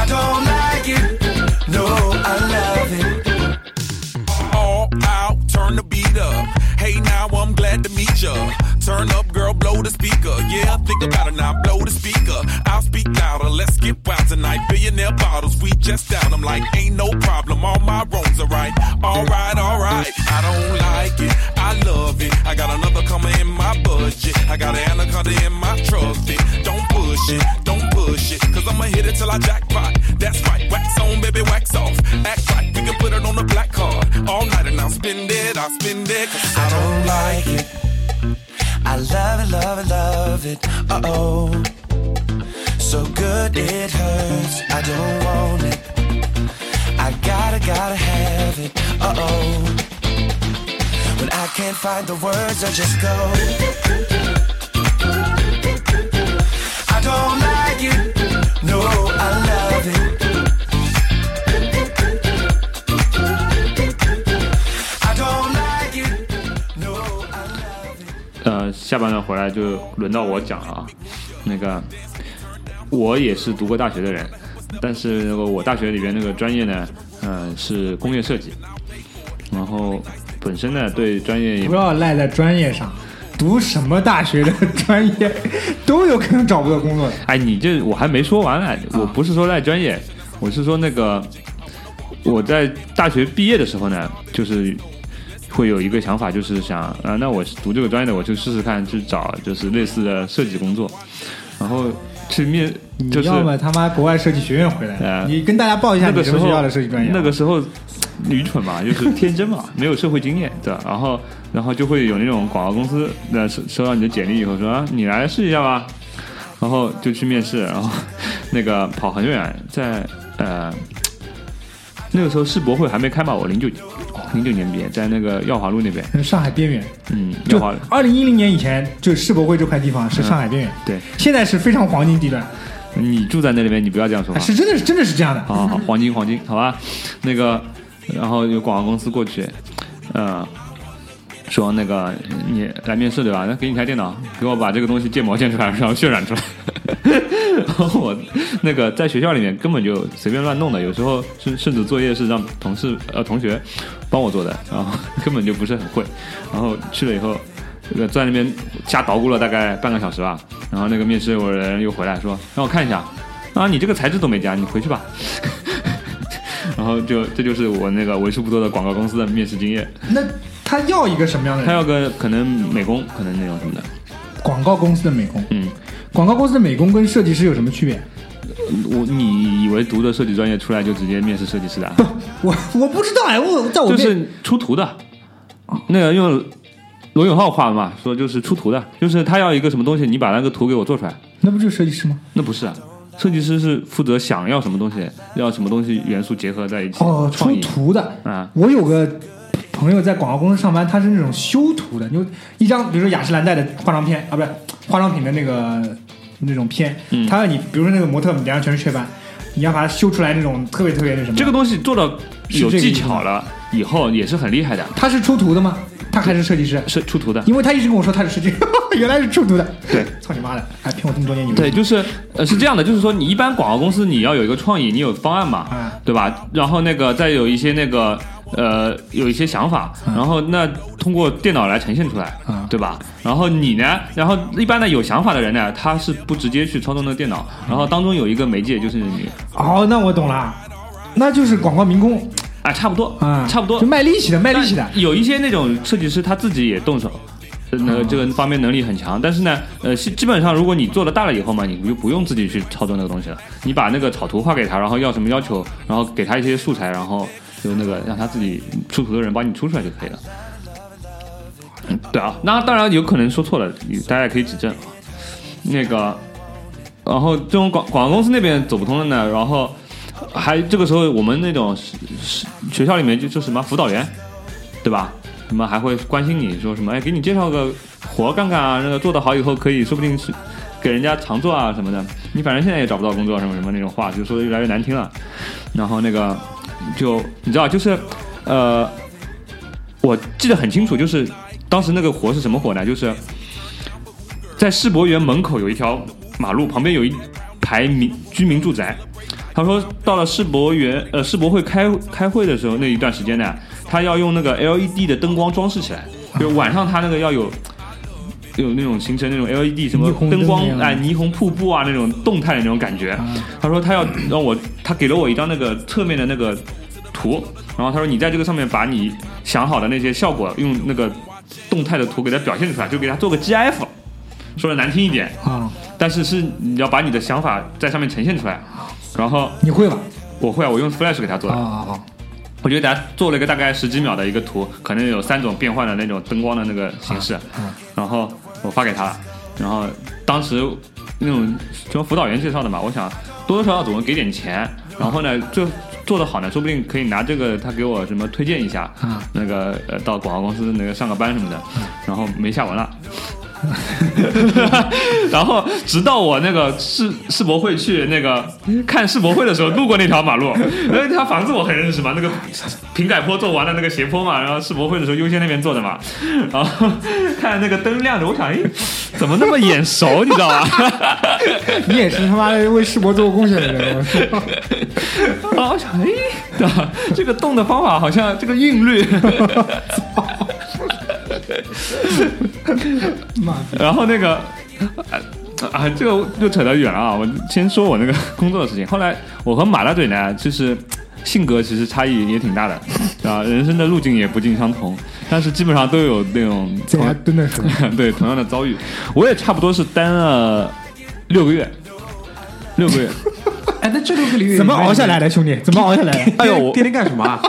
I don't like it, no, I love it. All out, turn the beat up. Hey, now I'm glad to meet ya. Turn up, girl, blow the speaker. Yeah, think about it now, blow the speaker. I'll speak louder, let's get wild tonight. Billionaire bottles, we just down. I'm like, ain't no problem, all my roads are right. All right, all right. I don't like it, I love it. I got another coming in my budget. I got an anaconda in my trusty. Don't push it, don't push it. Cause I'ma hit it till I jackpot. That's right, wax on, baby, wax off. Act right, we can put it on the black card. All night and I'll spend it, I'll spend it. Cause I don't like it. I love it, love it, love it, uh-oh. So good it hurts, I don't want it. I gotta, gotta have it, uh-oh. When I can't find the words, I just go. I don't like it, no, I love it. I don't like it, no, I love it. 呃，下半段回来就轮到我讲了啊。那个，我也是读过大学的人，但是那个我大学里边那个专业呢，嗯、呃，是工业设计。然后本身呢，对专业也不要赖在专业上，读什么大学的专业都有可能找不到工作的。哎，你这我还没说完呢，我不是说赖专业，我是说那个我在大学毕业的时候呢，就是。会有一个想法，就是想啊，那我读这个专业的，我就试试看，去找就是类似的设计工作，然后去面，就是你要么他妈国外设计学院回来、呃，你跟大家报一下你什么学校的设计专业、啊。那个时候愚蠢嘛，就是天真嘛，没有社会经验，对吧？然后，然后就会有那种广告公司呃收收到你的简历以后说啊，你来试一下吧，然后就去面试，然后那个跑很远，在呃。那个时候世博会还没开嘛，我零九零九年毕业，在那个耀华路那边，上海边缘。嗯，耀华路。二零一零年以前，就世博会这块地方是上海边缘、嗯。对，现在是非常黄金地段。你住在那里边，你不要这样说话。是真的是真的是这样的。好好好，黄金黄金，好吧。那个，然后有广告公司过去，呃，说那个你来面试对吧？那给你台电脑，给我把这个东西建模建出来，然后渲染出来。然后我那个在学校里面根本就随便乱弄的，有时候甚甚至作业是让同事呃同学帮我做的，然后根本就不是很会。然后去了以后，在那边瞎捣鼓了大概半个小时吧。然后那个面试我人又回来说，让我看一下，啊你这个材质都没加，你回去吧。然后就这就是我那个为数不多的广告公司的面试经验。那他要一个什么样的人？他要个可能美工，可能那种什么的。广告公司的美工，嗯。广告公司的美工跟设计师有什么区别？我你以为读的设计专业出来就直接面试设计师的、啊？不，我我不知道哎，我在我就是出图的，那个用罗永浩话嘛说就是出图的，就是他要一个什么东西，你把那个图给我做出来，那不就是设计师吗？那不是啊，设计师是负责想要什么东西，要什么东西元素结合在一起。哦，出图的啊、嗯，我有个。朋友在广告公司上班，他是那种修图的，就一张，比如说雅诗兰黛的化妆片啊，不是化妆品的那个那种片，嗯、他要你，比如说那个模特脸上全是雀斑，你要把它修出来那种特别特别那什么。这个东西做到有技巧了以后也是很厉害的。他是出图的吗？他还是设计师？是出图的，因为他一直跟我说他是设计，呵呵原来是出图的。对，操你妈的，还骗我这么多年！你对，就是呃是这样的，就是说你一般广告公司你要有一个创意，你有方案嘛，嗯、对吧？然后那个再有一些那个。呃，有一些想法，然后那通过电脑来呈现出来，嗯、对吧？然后你呢？然后一般呢有想法的人呢，他是不直接去操纵那个电脑，然后当中有一个媒介就是你。哦，那我懂了，那就是广告民工啊，差不多啊、嗯，差不多就卖力气的，卖力气的。有一些那种设计师他自己也动手，那个这个方面能力很强，但是呢，呃，基本上如果你做的大了以后嘛，你就不用自己去操纵那个东西了，你把那个草图画给他，然后要什么要求，然后给他一些素材，然后。就那个让他自己出图的人帮你出出来就可以了。嗯、对啊，那当然有可能说错了，大家也可以指正。那个，然后这种广广告公司那边走不通了呢，然后还这个时候我们那种学校里面就就什么辅导员，对吧？什么还会关心你说什么？哎，给你介绍个活干干啊，那个做得好以后可以，说不定是给人家常做啊什么的。你反正现在也找不到工作什么什么那种话，就说的越来越难听了。然后那个。就你知道，就是，呃，我记得很清楚，就是当时那个火是什么火呢？就是在世博园门口有一条马路，旁边有一排民居民住宅。他说到了世博园呃世博会开开会的时候那一段时间呢，他要用那个 L E D 的灯光装饰起来，就晚上他那个要有有那种形成那种 L E D 什么灯光啊、哎、霓虹瀑布啊那种动态的那种感觉。他说他要让我，他给了我一张那个侧面的那个图，然后他说你在这个上面把你想好的那些效果用那个动态的图给它表现出来，就给它做个 G F， 说的难听一点啊，但是是你要把你的想法在上面呈现出来。然后你会吧？我会啊，我用 Flash 给它做的。啊，我觉得大家做了一个大概十几秒的一个图，可能有三种变换的那种灯光的那个形式。嗯，然后我发给他了。然后当时那种就辅导员介绍的嘛，我想多多少少总会给点钱，然后呢就做得好呢，说不定可以拿这个他给我什么推荐一下，那个呃到广告公司那个上个班什么的。然后没下文了。然后直到我那个世世博会去那个看世博会的时候，路过那条马路，那条房子我很认识嘛，那个平改坡做完了那个斜坡嘛，然后世博会的时候优先那边坐的嘛，然后看那个灯亮着，我想哎怎么那么眼熟，你知道吗？你也是他妈的为世博做过贡献的人，我说啊，我想哎这个动的方法好像这个韵律。然后那个啊，这个又扯得远了啊！我先说我那个工作的事情。后来我和马大嘴呢，就是性格其实差异也挺大的啊，人生的路径也不尽相同，但是基本上都有那种同样真的是对同样的遭遇。我也差不多是单了六个月，六个月。哎，那这六个月怎么熬下来的，兄弟？怎么熬下来的？哎呦，天天干什么、啊？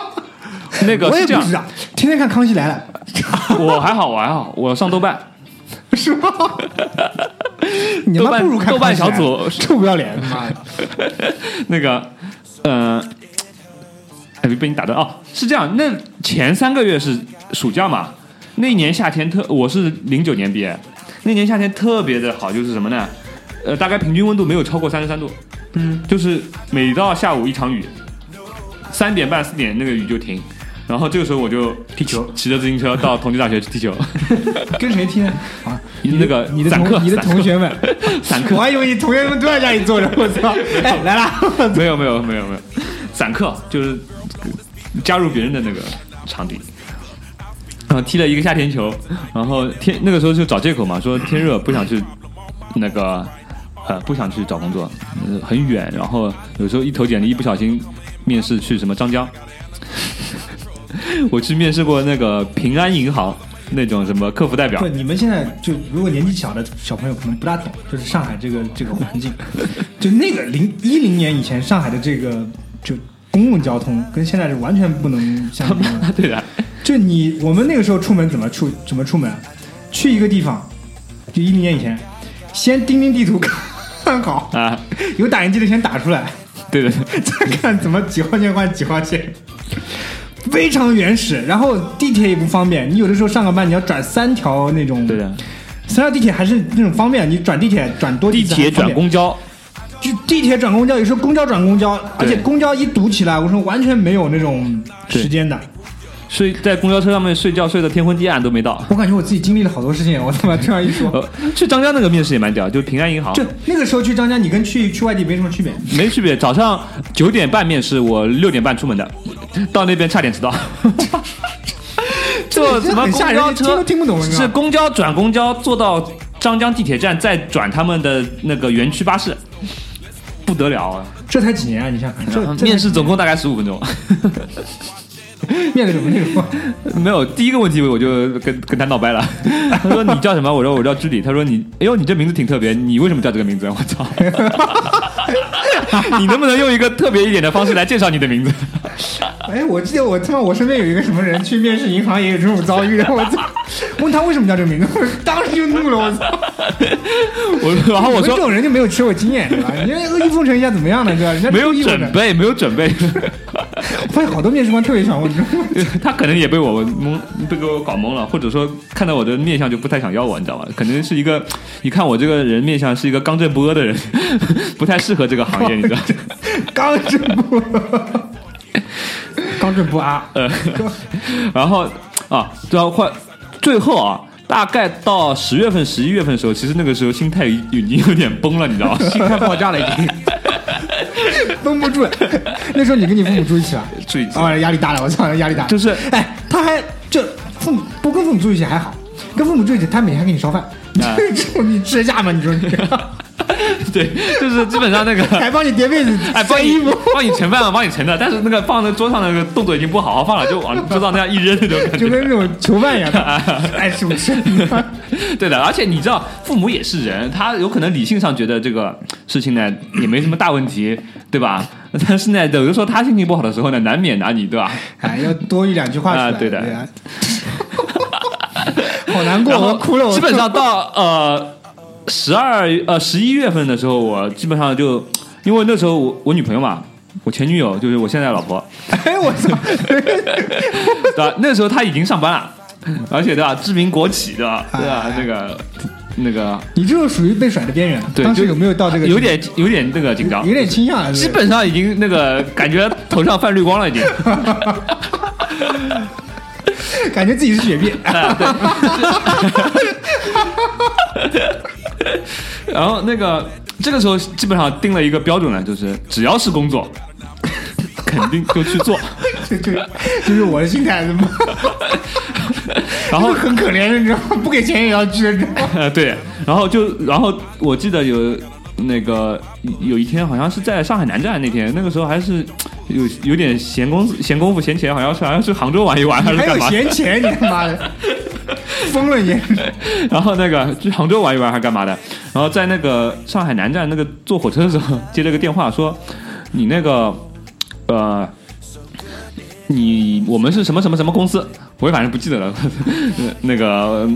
那个我也不知道，天天看《康熙来了》。我还好，我还好，我上豆瓣，是吗？你妈不如看豆瓣小组，臭不要脸！妈呀，那个，呃，哎，被你打断哦，是这样，那前三个月是暑假嘛？那年夏天特，我是零九年毕业，那年夏天特别的好，就是什么呢？呃，大概平均温度没有超过三十三度，嗯，就是每到下午一场雨，三点半四点那个雨就停。然后这个时候我就踢球，骑着自行车到同济大学去踢球。跟谁踢呢？啊，那个你的散客，你的同学们，散客。我还以为你同学们都在家里坐着，我操！哎，来了。没有没有没有没有，散客就是加入别人的那个场地。然后踢了一个夏天球，然后天那个时候就找借口嘛，说天热不想去那个呃不想去找工作、呃，很远。然后有时候一投简历一不小心面试去什么张江。我去面试过那个平安银行那种什么客服代表。对，你们现在就如果年纪小的小朋友可能不大懂，就是上海这个这个环境，就那个零一零年以前上海的这个就公共交通跟现在是完全不能相比的。对的，就你我们那个时候出门怎么出怎么出门，去一个地方，就一零年以前，先钉钉地图看好啊，有打印机的先打出来，对对，再看怎么几号线换几号线。非常原始，然后地铁也不方便，你有的时候上个班你要转三条那种，对的，三条地铁还是那种方便，你转地铁转多地铁转公交，就地铁转公交，有时候公交转公交，而且公交一堵起来，我说完全没有那种时间的，所以在公交车上面睡觉睡到天昏地暗都没到。我感觉我自己经历了好多事情，我他妈这样一说、呃、去张家那个面试也蛮屌，就是平安银行，就那个时候去张家你跟去去外地没什么区别，没区别，早上九点半面试，我六点半出门的，到那边差点迟到。坐什么公交车都听不懂，是公交转公交，坐到张江地铁站再转他们的那个园区巴士，不得了啊！这才几年啊，你想想，面试总共大概十五分钟。面的什么内容？没有，第一个问题我就跟跟他闹掰了。他说你叫什么？我说我叫居里。他说你，哎呦，你这名字挺特别，你为什么叫这个名字？我操！你能不能用一个特别一点的方式来介绍你的名字？哎，我记得我他妈我身边有一个什么人去面试银行也有这种遭遇，我操！问他为什么叫这个名字，我当时就怒了，我操！我然后我说这种人就没有吃过经验，对吧？你阿谀奉承一下怎么样呢？对吧？人家没有准备，没有准备。我发现好多面试官特别想问。他可能也被我蒙，被给我搞懵了，或者说看到我的面相就不太想要我，你知道吧？可能是一个，你看我这个人面相是一个刚正不阿的人，不太适合这个行业，你知道吗？刚正不阿，刚正不阿。呃，然后啊，然后换最后啊，大概到十月份、十一月份的时候，其实那个时候心态已经有点崩了，你知道吗？心态爆炸了，已经绷不住了。那时候你跟你父母住一起啊？住一起啊、哦，压力大了，我操，压力大了。就是，哎，他还就父母不跟父母住一起还好，跟父母住一起，他每天给你烧饭，啊、你吃得下吗？你说你。对，就是基本上那个还帮你叠被子，哎，帮衣服，帮你盛饭了，帮你盛的，但是那个放在桌上那个动作已经不好好放了，就往桌上那样一扔那种感觉，就跟那种囚犯一样，哎，是不是？对的，而且你知道，父母也是人，他有可能理性上觉得这个事情呢也没什么大问题，对吧？但是呢，有的时候他心情不好的时候呢，难免拿你，对吧？哎，要多一两句话出来，啊、对的，对啊、好难过，我哭了，我基本上到呃。十二呃十一月份的时候，我基本上就因为那时候我我女朋友嘛，我前女友就是我现在的老婆，哎我操，对吧？那时候她已经上班了，而且对吧，知名国企对吧？对吧？那个那个，你这个属于被甩的边缘，对，当时有没有到这个？有点有点那个紧张，有点倾向了，基本上已经那个感觉头上泛绿光了，已经。感觉自己是雪碧、啊、然后那个这个时候基本上定了一个标准了，就是只要是工作肯定就去做就, 就, 就是我的心态是吗？然后很可怜的，你知道吗？不给钱也要去，呃、对，然后就然后我记得有那个有一天好像是在上海南站那天，那个时候还是有有点闲工闲功夫闲钱，好像是好像是杭州玩一玩还是干嘛？还有闲钱，你他妈的疯了你！然后那个去杭州玩一玩还干嘛的？然后在那个上海南站那个坐火车的时候接了个电话说，你那个呃，你我们是什么什么什么公司？我也反正不记得了。那个。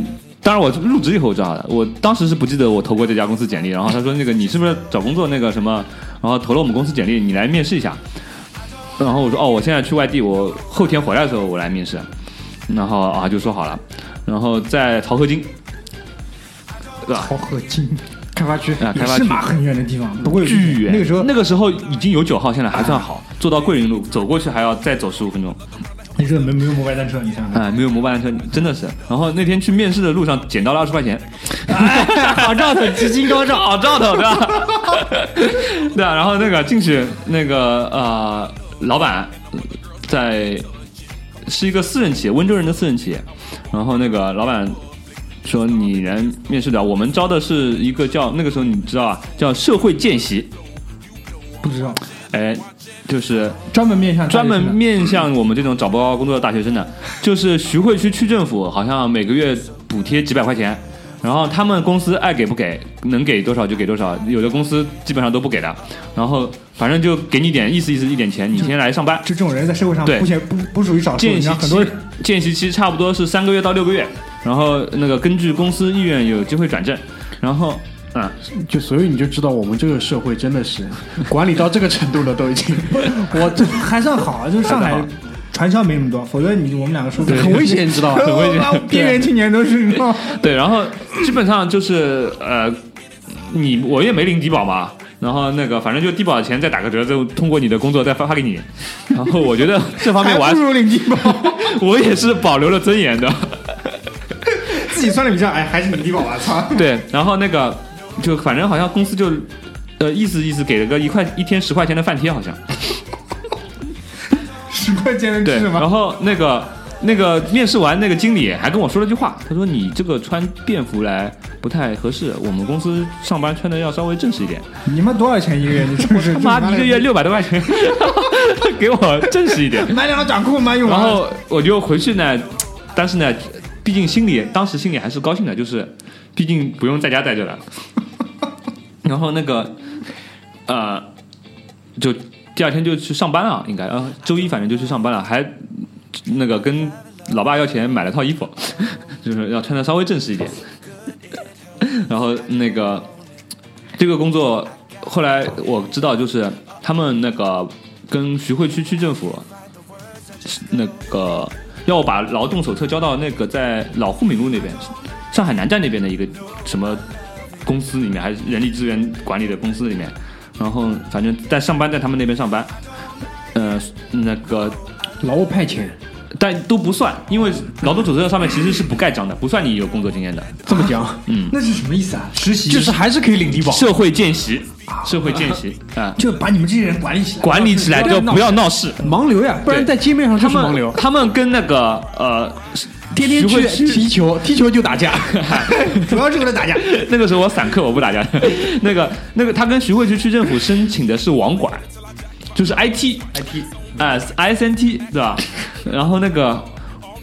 当然我入职以后知道的，我当时是不记得我投过这家公司简历，然后他说那个你是不是找工作那个什么，然后投了我们公司简历，你来面试一下。然后我说哦，我现在去外地，我后天回来的时候我来面试。然后啊就说好了，然后在漕河泾，对吧？漕河泾开发区啊，开发区是嘛，很远的地方，不会巨远。那个时候那个时候已经有九号线了，还算好，啊、坐到桂林路走过去还要再走十五分钟。你说没没有摩拜单车，你想想，哎，没有摩拜单车，真的是。然后那天去面试的路上捡到了二十块钱，哎，好兆头，基金高照，好兆头，对吧？对啊，然后那个进去，那个呃，老板在是一个私人企业，温州人的私人企业。然后那个老板说：“你人面试的，我们招的是一个叫那个时候你知道啊，叫社会见习，不知道，哎。”就是专门面向专门面向我们这种找不到工作的大学生的，就是徐汇区区政府好像每个月补贴几百块钱，然后他们公司爱给不给，能给多少就给多少，有的公司基本上都不给的，然后反正就给你点意思意思一点钱，你先来上班。就这种人在社会上不不不属于少数，很多见习期差不多是三个月到六个月，然后那个根据公司意愿有机会转正，然后。啊、嗯，就所以你就知道我们这个社会真的是管理到这个程度了，都已经。我这还算好，就是上海传销没那么多，否则你我们两个说很危险，你知道吗？很危险，边缘青年都是你知道。对，然后基本上就是呃，你我也没领低保嘛，然后那个反正就低保的钱再打个折，就通过你的工作再发给你。然后我觉得这方面我还不如领低保，我也是保留了尊严的。自己算了笔账，哎，还是领低保吧，操。对，然后那个。就反正好像公司就，呃，意思意思给了个一块一天十块钱的饭贴，好像十块钱能吃吗？然后那个那个面试完，那个经理还跟我说了句话，他说你这个穿便服来不太合适，我们公司上班穿的要稍微正式一点。你们多少钱一个月？你这是他妈一个月六百多块钱，给我正式一点，买两条短裤蛮有。然后我就回去呢，但是呢，毕竟心里当时心里还是高兴的，就是毕竟不用在家待着了。然后那个，呃，就第二天就去上班了，应该啊、呃，周一反正就去上班了，还那个跟老爸要钱买了套衣服，就是要穿的稍微正式一点。然后那个这个工作后来我知道，就是他们那个跟徐汇区区政府那个要把劳动手册交到那个在老沪闵路那边，上海南站那边的一个什么。公司里面还是人力资源管理的公司里面，然后反正在上班，在他们那边上班，呃，那个劳务派遣，但都不算，因为劳动手册上面其实是不盖章的，不算你有工作经验的。这么讲，嗯，那是什么意思啊？实习就是还是可以领低保，社会见习。社会见习啊，就把你们这些人管理起来，管理起来就不要闹事，盲流呀，不然在街面上就是盲流。他们跟那个呃，天天去踢球，踢球就打架，主要是为了打架。那个时候我散客，我不打架。那个那个，他跟徐汇区区政府申请的是网管，就是 I T I T 啊 I S N T 对吧？然后那个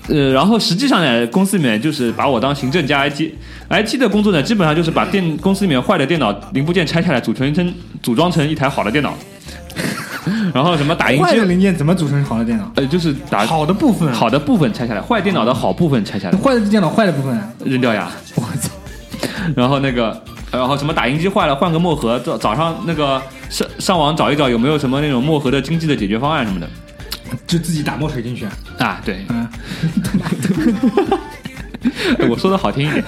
呃，然后实际上呢，公司里面就是把我当行政加 I T。I T 的工作呢，基本上就是把电公司里面坏的电脑零部件拆下来，组成成组装成一台好的电脑。然后什么打印机坏的零件怎么组成好的电脑？呃，就是打好的部分，好的部分拆下来，坏电脑的好部分拆下来，坏的电脑坏的部分、啊、扔掉呀！我操！然后那个，然后什么打印机坏了，换个墨盒。早早上那个上上网找一找有没有什么那种墨盒的经济的解决方案什么的，就自己打墨水进去啊？啊对，嗯。我说的好听一点，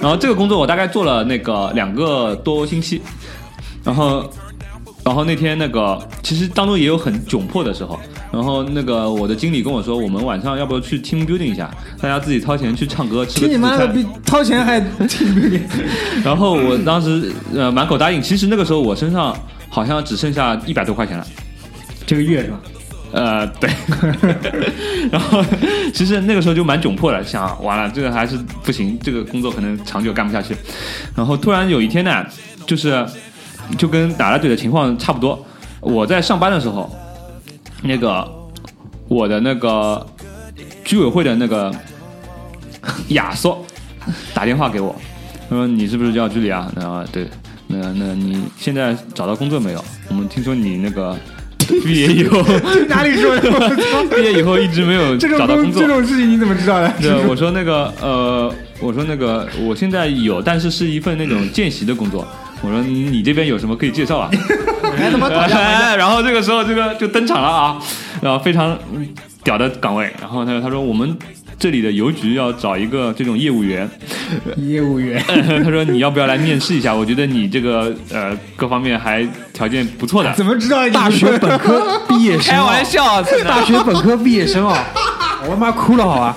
然后这个工作我大概做了那个两个多星期，然后，然后那天那个其实当中也有很窘迫的时候，然后那个我的经理跟我说，我们晚上要不要去 team building 一下，大家自己掏钱去唱歌吃个自助餐。你妈的比掏钱还 team building。然后我当时呃满口答应，其实那个时候我身上好像只剩下一百多块钱了，这个月是吧？呃，对，然后其实那个时候就蛮窘迫的，想完了这个还是不行，这个工作可能长久干不下去。然后突然有一天呢，就是就跟打了嘴的情况差不多，我在上班的时候，那个我的那个居委会的那个亚索打电话给我，他说你是不是叫居里啊？然后对，那那你现在找到工作没有？我们听说你那个。毕业以后哪里说的？毕业以后一直没有找到工作。这种事情你怎么知道的？对，我说那个呃，我说那个我现在有，但是是一份那种见习的工作。我说你这边有什么可以介绍啊？哎，怎么讨厌、哎？然后这个时候这个就登场了啊，然后非常屌的岗位。然后他他说我们这里的邮局要找一个这种业务员，业务员。他说你要不要来面试一下？我觉得你这个呃各方面还条件不错的。怎么知道大学本科毕业生、哦？开玩笑，大学本科毕业生哦，我妈哭了好吧。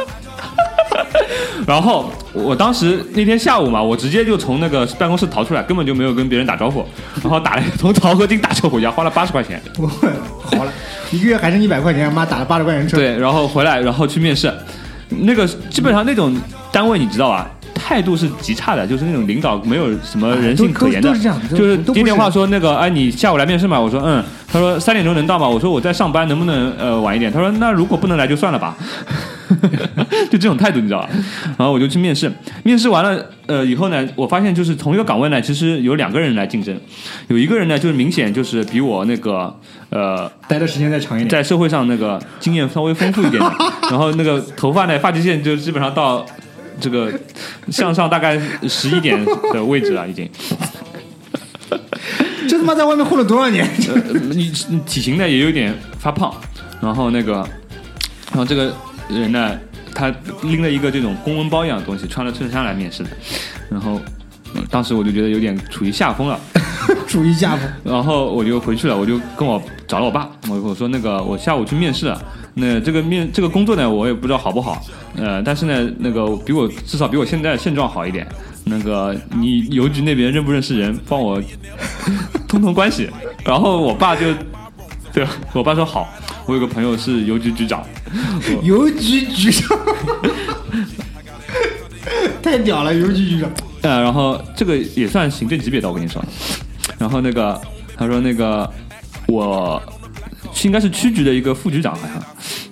然后我当时那天下午嘛，我直接就从那个办公室逃出来，根本就没有跟别人打招呼，然后打了从淘合金打车回家，花了八十块钱。我好了，一个月还剩一百块钱，妈打了八十块钱车。对，然后回来，然后去面试。那个基本上那种单位你知道啊，态度是极差的，就是那种领导没有什么人性可言的，啊、都, 都是这样的，就是接电话说那个哎你下午来面试嘛，我说嗯，他说三点钟能到吗？我说我在上班，能不能呃晚一点？他说那如果不能来就算了吧，就这种态度你知道吧？然后我就去面试，面试完了呃以后呢，我发现就是同一个岗位呢，其实有两个人来竞争，有一个人呢就是明显就是比我那个呃待的时间再长一点，在社会上那个经验稍微丰富一点，然后那个头发呢发际线就基本上到。这个向上大概十一点的位置了，已经。这他妈在外面混了多少年？呃、你体型呢也有点发胖，然后那个，然后这个人呢，他拎了一个这种公文包一样的东西，穿了衬衫来面试的，然后、呃、当时我就觉得有点处于下风了，处于下风。然后我就回去了，我就跟我找了我爸，我我说那个我下午去面试了。那这个面这个工作呢，我也不知道好不好，呃，但是呢，那个比我至少比我现在现状好一点。那个你邮局那边认不认识人，帮我通通关系。然后我爸就，对，我爸说好。我有个朋友是邮局局长，邮局局长太屌了，邮局局长。呃，然后这个也算行政级别的，我跟你说。然后那个他说那个我。应该是区局的一个副局长好像，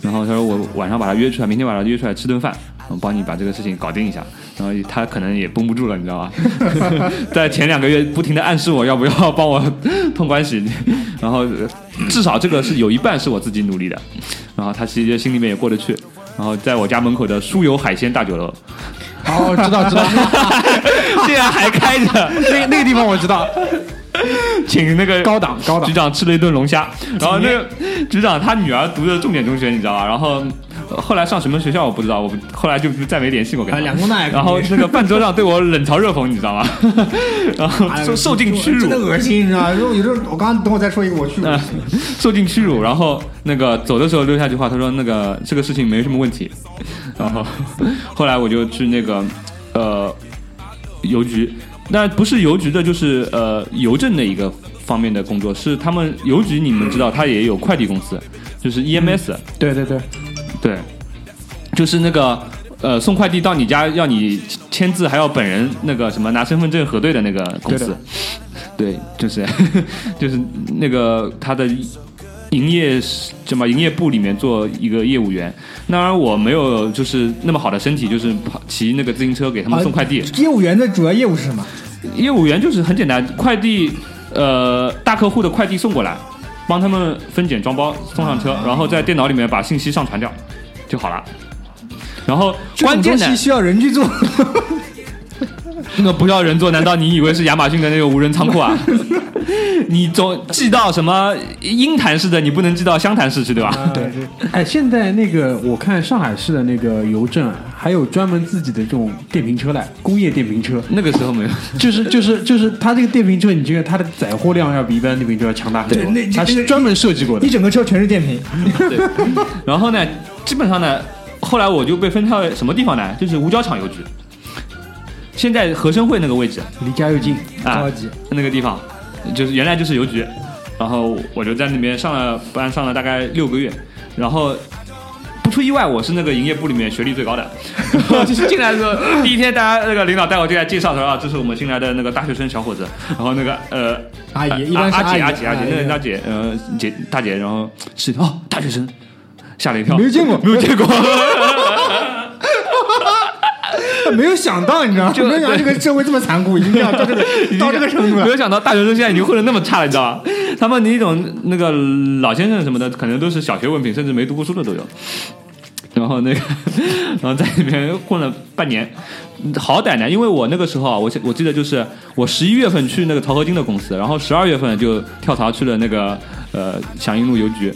然后他说我晚上把他约出来，明天晚上约出来吃顿饭，我帮你把这个事情搞定一下。然后他可能也绷不住了，你知道吧？在前两个月不停的暗示我要不要帮我通关系，然后至少这个是有一半是我自己努力的，然后他其实心里面也过得去。然后在我家门口的酥油海鲜大酒楼，哦，知道知道，竟然还开着，那那个地方我知道。请那个高档高档局长吃了一顿龙虾，然后那个局长他女儿读的重点中学，你知道吧？然后后来上什么学校我不知道，我后来就再没联系过。两公大，然后那个饭桌上对我冷嘲热讽，你知道吗？然后受受尽屈辱，真的恶心，你知道吗？有时候我刚刚等我再说一个，我去，受尽屈辱。然后那个走的时候留下句话，他说那个这个事情没什么问题。然后后来我就去那个呃邮局，那不是邮局的，就是呃邮政的一个方面的工作，是他们邮局，你们知道，他也有快递公司，就是 E M S、嗯。对对对，对，就是那个呃送快递到你家，要你签字，还要本人那个什么拿身份证核对的那个公司。对, 对，就是就是那个他的营业什么营业部里面做一个业务员。当然我没有就是那么好的身体，就是骑那个自行车给他们送快递。啊、业务员的主要业务是什么？业务员就是很简单，快递。呃，大客户的快递送过来，帮他们分拣装包送上车，啊、然后在电脑里面把信息上传掉就好了。然后关键的需要人去做，那不要人做？难道你以为是亚马逊的那个无人仓库啊？你总寄到什么鹰潭市的，你不能寄到湘潭市去，对吧？啊、对对。哎，现在那个我看上海市的那个邮政还有专门自己的这种电瓶车来，工业电瓶车。那个时候没有，就是就是就是它这个电瓶车，你觉得它的载货量要比一般电瓶车要强大很多。对，那它是专门设计过的，一整个车全是电瓶。对。然后呢，基本上呢，后来我就被分到什么地方呢？就是五角场邮局，现在和生汇那个位置，离家又近，高级、啊、那个地方。就是原来就是邮局，然后我就在那边上了班，上了大概六个月，然后不出意外，我是那个营业部里面学历最高的。就是进来的时候，第一天大家那个领导带我进来介绍的时候啊，这是我们新来的那个大学生小伙子，然后那个呃阿姨，一般是阿姐阿姐阿姐那个大姐呃姐大姐，然后是哦大学生，吓了一跳，没有见过没有见过。没有想到，你知道吗？没有想到这个社会这么残酷，已经这样到这个到这个程度了。没有想到大学生现在已经混得那么差了，你知道吗？他们那种那个老先生什么的，可能都是小学文凭，甚至没读过书的都有。然后那个，然后在里面混了半年，好歹呢，因为我那个时候啊，我我记得就是我十一月份去那个曹和金的公司，然后十二月份就跳槽去了那个呃响应路邮局，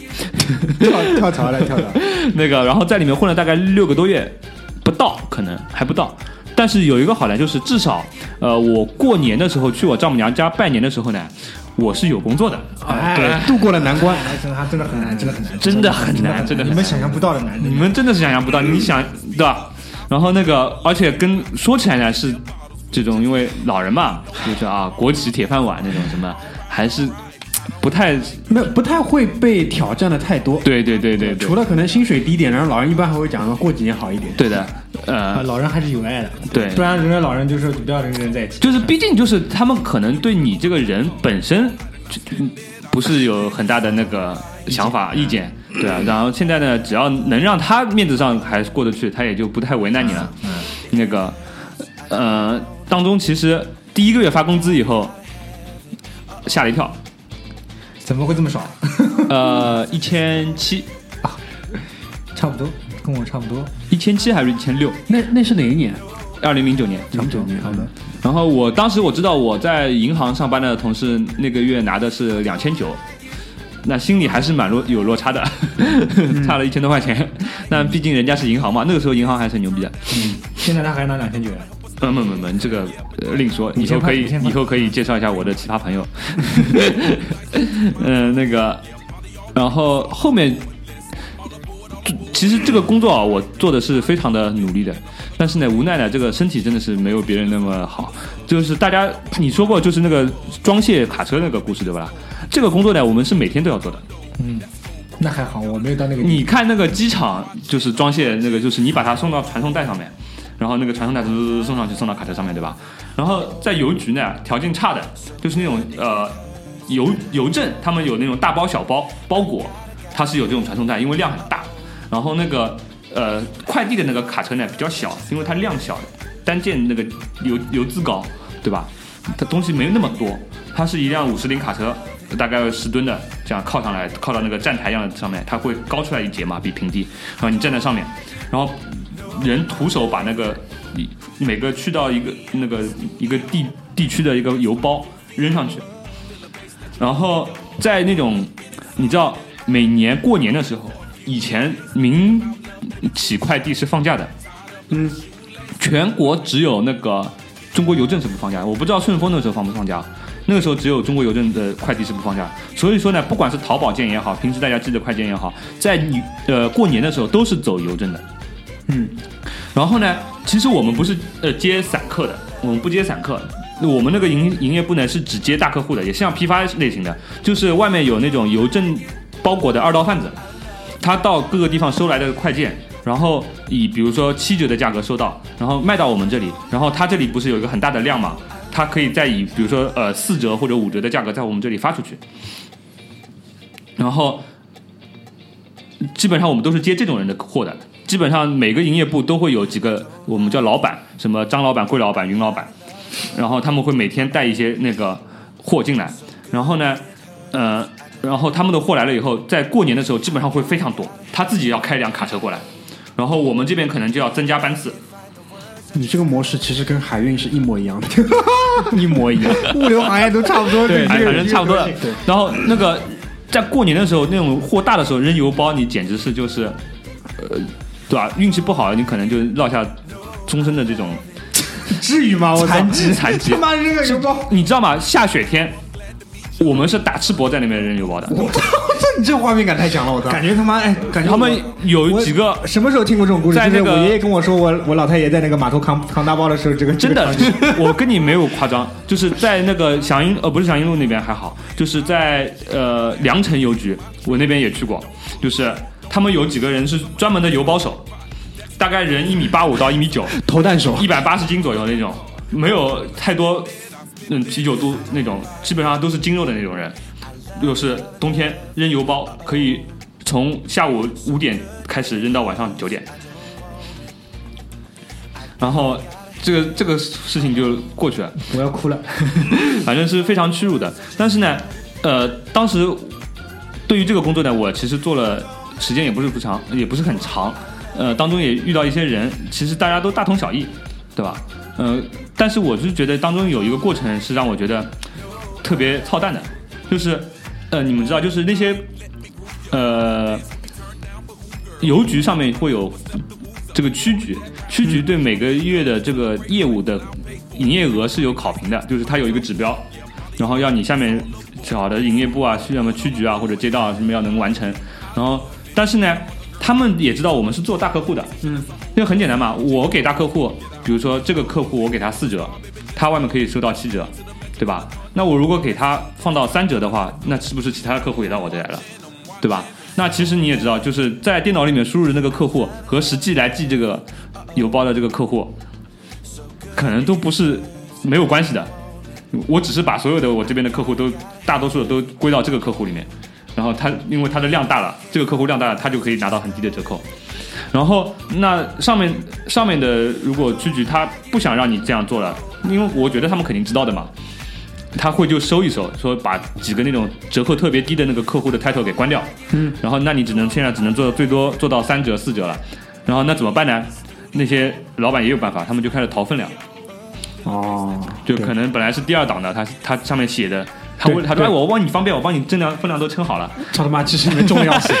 跳跳槽了跳槽。那个，然后在里面混了大概六个多月。不到，可能还不到，但是有一个好的就是至少，呃，我过年的时候去我丈母娘家拜年的时候呢，我是有工作的，哎、对，度过了难关，哎、真的真的很难，真的很难，真的很难，真的你们想象不到的难，你们真的是想象不到，你想对吧？然后那个，而且跟说起来呢是这种，因为老人嘛，就是啊，国企铁饭碗那种什么，还是。不太没有不太会被挑战的太多，对对对 对, 对，除了可能薪水低点，然后老人一般还会讲过几年好一点，对的，呃，老人还是有爱的，对，不然人家老人就是不要跟人在一起，就是毕竟就是他们可能对你这个人本身不是有很大的那个想法意见，对啊，然后现在呢，只要能让他面子上还过得去，他也就不太为难你了，嗯，那个呃，当中其实第一个月发工资以后吓了一跳。怎么会这么少？呃，一千七啊，差不多，跟我差不多，一千七还是一千六？那那是哪一年？二零零九年，零九年。好的。然后我当时我知道我在银行上班的同事那个月拿的是两千九，那心里还是蛮落有落差的，嗯、差了一千多块钱。那毕竟人家是银行嘛，那个时候银行还是很牛逼的。嗯，现在他还拿两千九。嗯，没没没，这个、呃、另说，以后可以以后可以介绍一下我的奇葩朋友。嗯，那个，然后后面，其实这个工作啊，我做的是非常的努力的，但是呢，无奈呢，这个身体真的是没有别人那么好。就是大家你说过，就是那个装卸卡车那个故事对吧？这个工作呢，我们是每天都要做的。嗯。那还好，我没有到那个。你看那个机场，就是装卸那个，就是你把它送到传送带上面。然后那个传送带送上去，送到卡车上面，对吧？然后在邮局呢，条件差的，就是那种呃邮邮政，他们有那种大包小包包裹，它是有这种传送带，因为量很大。然后那个呃快递的那个卡车呢比较小，因为它量小，单件那个邮邮资高，对吧？它东西没那么多，它是一辆五十铃卡车，大概十吨的，这样靠上来，靠到那个站台样上面，它会高出来一截嘛，比平地。然后你站在上面，然后。人徒手把那个每个去到一个那个一个地地区的一个邮包扔上去，然后在那种你知道每年过年的时候，以前民起快递是放假的，嗯，全国只有那个中国邮政是不放假，我不知道顺丰那时候放不放假，那个时候只有中国邮政的快递是不放假。所以说呢，不管是淘宝件也好，平时大家寄的快件也好，在你呃过年的时候都是走邮政的，嗯。然后呢，其实我们不是呃接散客的，我们不接散客。我们那个营营业部呢是只接大客户的，也像批发类型的，就是外面有那种邮政包裹的二道贩子，他到各个地方收来的快件，然后以比如说七折的价格收到，然后卖到我们这里，然后他这里不是有一个很大的量嘛，他可以再以比如说呃四折或者五折的价格在我们这里发出去，然后基本上我们都是接这种人的货的，基本上每个营业部都会有几个我们叫老板，什么张老板、桂老板、云老板。然后他们会每天带一些那个货进来，然后呢，呃，然后他们的货来了以后，在过年的时候基本上会非常多，他自己要开一辆卡车过来，然后我们这边可能就要增加班次。你这个模式其实跟海运是一模一样的，一模一样，物流行业都差不多，对，反正差不多了。然后那个在过年的时候，那种货大的时候扔邮包，你简直是就是，呃，对吧？运气不好，你可能就落下终身的这种。至于吗？我残疾残疾，他妈扔个邮包，你知道吗？下雪天，我们是打赤膊在那边扔邮包的。我操，这你这画面感太强了，我操！感觉他妈哎，感觉他们有几个什么时候听过这种故事？在那个我爷爷跟我说，我我老太爷在那个码头扛扛大包的时候，这个真的，我跟你没有夸张，就是在那个祥云呃不是祥云路那边还好，就是在呃梁城邮局，我那边也去过，就是他们有几个人是专门的邮包手。大概人一米八五到一米九，投弹手，一百八十斤左右那种，没有太多，嗯，啤酒肚那种，基本上都是精肉的那种人。又是冬天扔邮包，可以从下午五点开始扔到晚上九点。然后这个这个事情就过去了，我要哭了，反正是非常屈辱的。但是呢，呃，当时对于这个工作呢，我其实做了时间也不是不长，也不是很长。呃，当中也遇到一些人，其实大家都大同小异，对吧？呃，但是我是觉得当中有一个过程是让我觉得特别操蛋的，就是呃，你们知道，就是那些呃邮局上面会有这个区局，区局对每个月的这个业务的营业额是有考评的，就是它有一个指标，然后要你下面小的营业部啊，什么区局啊或者街道啊什么要能完成，然后但是呢。他们也知道我们是做大客户的，嗯，因为很简单嘛，我给大客户，比如说这个客户我给他四折，他外面可以收到七折，对吧？那我如果给他放到三折的话，那是不是其他的客户也到我这来了，对吧？那其实你也知道，就是在电脑里面输入的那个客户和实际来寄这个邮包的这个客户，可能都不是没有关系的。我只是把所有的我这边的客户都大多数的都归到这个客户里面。然后他因为他的量大了，这个客户量大了，他就可以拿到很低的折扣。然后那上面上面的如果区局他不想让你这样做了，因为我觉得他们肯定知道的嘛，他会就收一收，说把几个那种折扣特别低的那个客户的 title 给关掉。嗯。然后那你只能现在只能做最多做到三折四折了。然后那怎么办呢？那些老板也有办法，他们就开始淘分量。哦。就可能本来是第二档的，他他上面写的。他问他说：“哎，我帮你方便，我帮你分量分量都称好了。”操他妈，其实里面重的要死，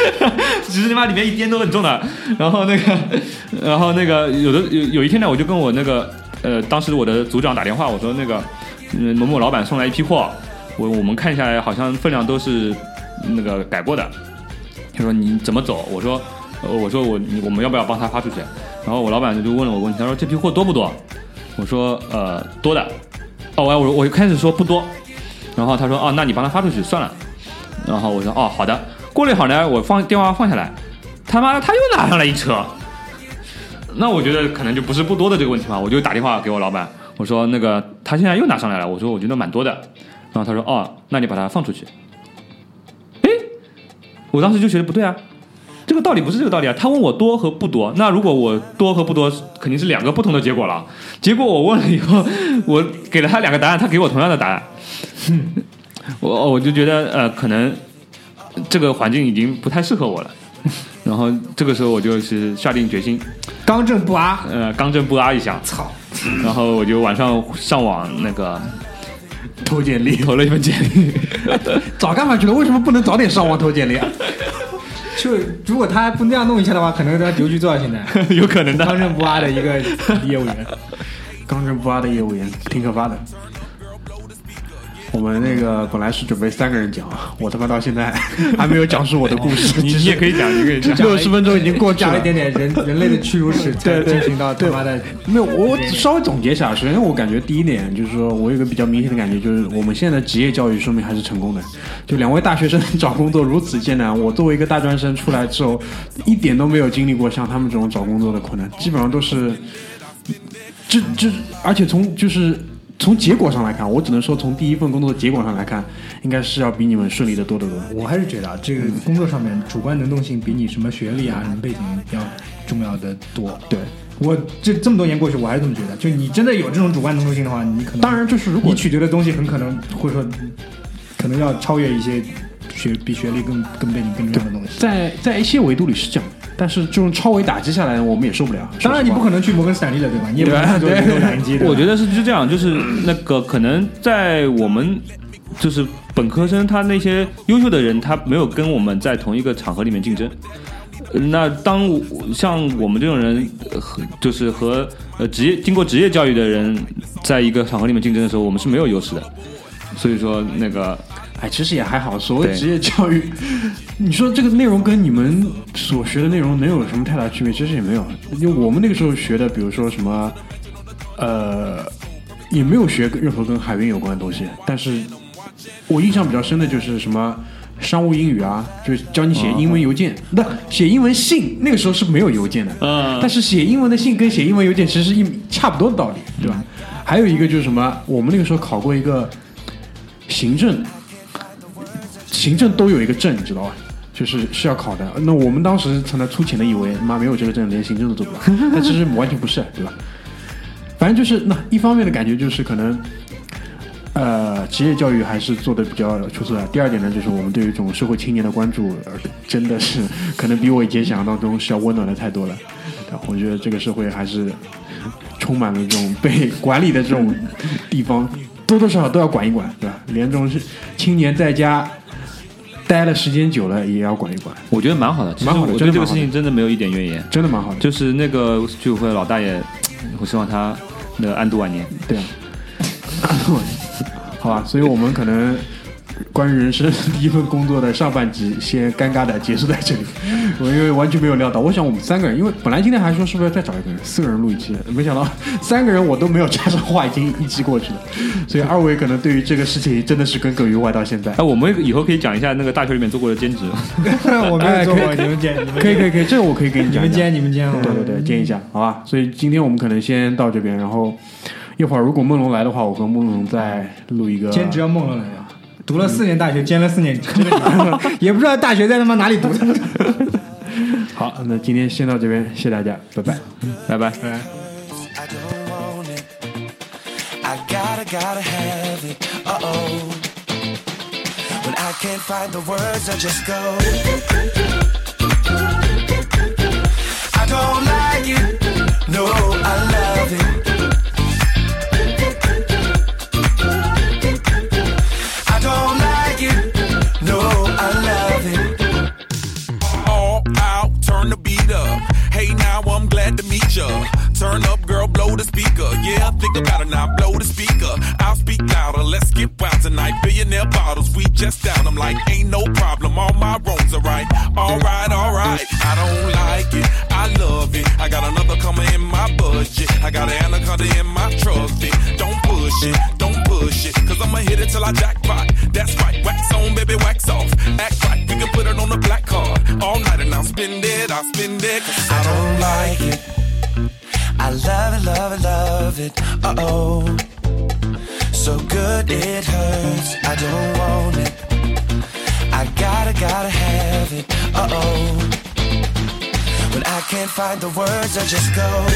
其实他妈里面一颠都很重的。然后那个，然后那个有的有有一天呢，我就跟我那个呃，当时我的组长打电话，我说那个、呃、某某老板送来一批货，我我们看下来好像分量都是那个改过的。他说你怎么走？我说、呃、我说我我们要不要帮他发出去？然后我老板就问了我问题，他说这批货多不多？我说呃多的。哦，我我我就开始说不多。然后他说哦，那你帮他发出去算了。然后我说哦，好的。过了一会儿呢，我放电话放下来，他妈的他又拿上来一车。那我觉得可能就不是不多的这个问题嘛，我就打电话给我老板，我说那个他现在又拿上来了，我说我觉得蛮多的。然后他说哦，那你把它放出去。哎，我当时就觉得不对啊，这个道理不是这个道理啊。他问我多和不多，那如果我多和不多肯定是两个不同的结果了。结果我问了以后，我给了他两个答案，他给我同样的答案。我我就觉得呃，可能这个环境已经不太适合我了。然后这个时候我就是下定决心，刚正不阿，呃，刚正不阿一下，操！然后我就晚上上网那个投简历，投了一份简历。早干嘛去了？为什么不能早点上网投简历啊？就如果他不那样弄一下的话，可能他留局做到现在，有可能的。刚正不阿的一个业务员，刚正不阿的业务员挺可怕的。我们那个本来是准备三个人讲，我他妈到现在还没有讲述我的故事。你也可以讲一个人讲，六十分钟已经过去了，讲一点点人人类的屈辱史，才进行到他妈的。没有，我稍微总结一下。首先，我感觉第一点就是说，我有一个比较明显的感觉，就是我们现在的职业教育说明还是成功的。就两位大学生找工作如此艰难，我作为一个大专生出来之后，一点都没有经历过像他们这种找工作的困难，基本上都是，这这，而且从就是。从结果上来看，我只能说从第一份工作的结果上来看，应该是要比你们顺利的多得多。我还是觉得啊，这个工作上面主观能动性比你什么学历啊、什么背景要重要的多。对，我这这么多年过去，我还是这么觉得。就你真的有这种主观能动性的话，你可能当然就是如果你取得的东西很可能会说，可能要超越一些学比学历更更背景更重要的东西。在在一些维度里是这样。但是这种超维打击下来我们也受不了，当然你不可能去摩根斯坦利了，对吧？你也不可能做摩根斯坦利。我觉得是就这样，就是那个可能在我们就是本科生，他那些优秀的人他没有跟我们在同一个场合里面竞争，那当像我们这种人就是和呃职业经过职业教育的人在一个场合里面竞争的时候，我们是没有优势的。所以说那个哎，其实也还好。所谓职业教育，你说这个内容跟你们所学的内容能有什么太大区别？其实也没有，因为我们那个时候学的，比如说什么，呃，也没有学任何跟海运有关的东西。但是我印象比较深的就是什么商务英语啊，就是教你写英文邮件，那、哦、写英文信。那个时候是没有邮件的，嗯，但是写英文的信跟写英文邮件其实是差不多的道理，对吧？嗯、还有一个就是什么，我们那个时候考过一个行政。行政都有一个证，你知道吧？就是是要考的。那我们当时才能粗浅的以为，妈没有这个证，连行政都做不了。但其实完全不是，对吧？反正就是那一方面的感觉就是可能，呃，职业教育还是做的比较出色的。第二点呢，就是我们对于这种社会青年的关注，真的是可能比我以前想象当中是要温暖的太多了。我觉得这个社会还是充满了这种被管理的这种地方，多多少少都要管一管，对吧？连这种青年在家。待了时间久了也要管一管，我觉得蛮好的。其实我对这个事情真的没有一点怨言，真的蛮好的。就是那个居委会老大爷，我希望他那个安度晚年。对啊，安度晚年，好吧。所以我们可能关于人生第一份工作的上半集，先尴尬的结束在这里。我因为完全没有料到，我想我们三个人，因为本来今天还说是不是要再找一个人，四个人录一期，没想到三个人我都没有插上话，已经一期过去了。所以二位可能对于这个事情真的是耿耿于怀到现在。哎、啊，我们以后可以讲一下那个大学里面做过的兼职。我没有做过，你们兼，可以可以可以，这个我可以给你讲。你们兼，你们兼，对对对，兼一下，好吧。所以今天我们可能先到这边，然后一会儿如果梦龙来的话，我和梦龙再录一个兼职，要梦龙来呀。读了四年大学，兼了四年，也不知道大学在他妈哪里读的。好，那今天先到这边，谢谢大家，拜拜，嗯、拜拜，拜拜。Turn up, girl, blow the speaker. Yeah, think about it now, blow the speaker. I'll speak louder, let's get wild tonight. Billionaire bottles, we just down. I'm like, ain't no problem, all my wrongs are right. Alright, alright, I don't like it, I love it. I got another coming in my budget. I got an anaconda in my trusty. Don't push it, don't push it, cause I'ma hit it till I jackpot. That's right, wax on, baby, wax off. Act right, we can put it on the black card. All night and I'll spend it, I'll spend it. Cause I don't like it, I love it, love it, love it, uh-oh. So good it hurts, I don't want it. I gotta, gotta have it, uh-oh. When I can't find the words, I just go.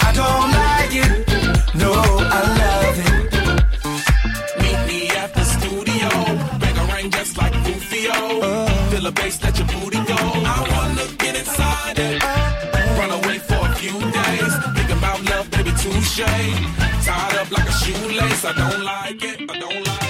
I don't like it. No, I love it. The bass, let your booty go. I wanna get inside it. Run away for a few days. Think about love, baby, touche. Tied up like a shoelace. I don't like it. I don't like it.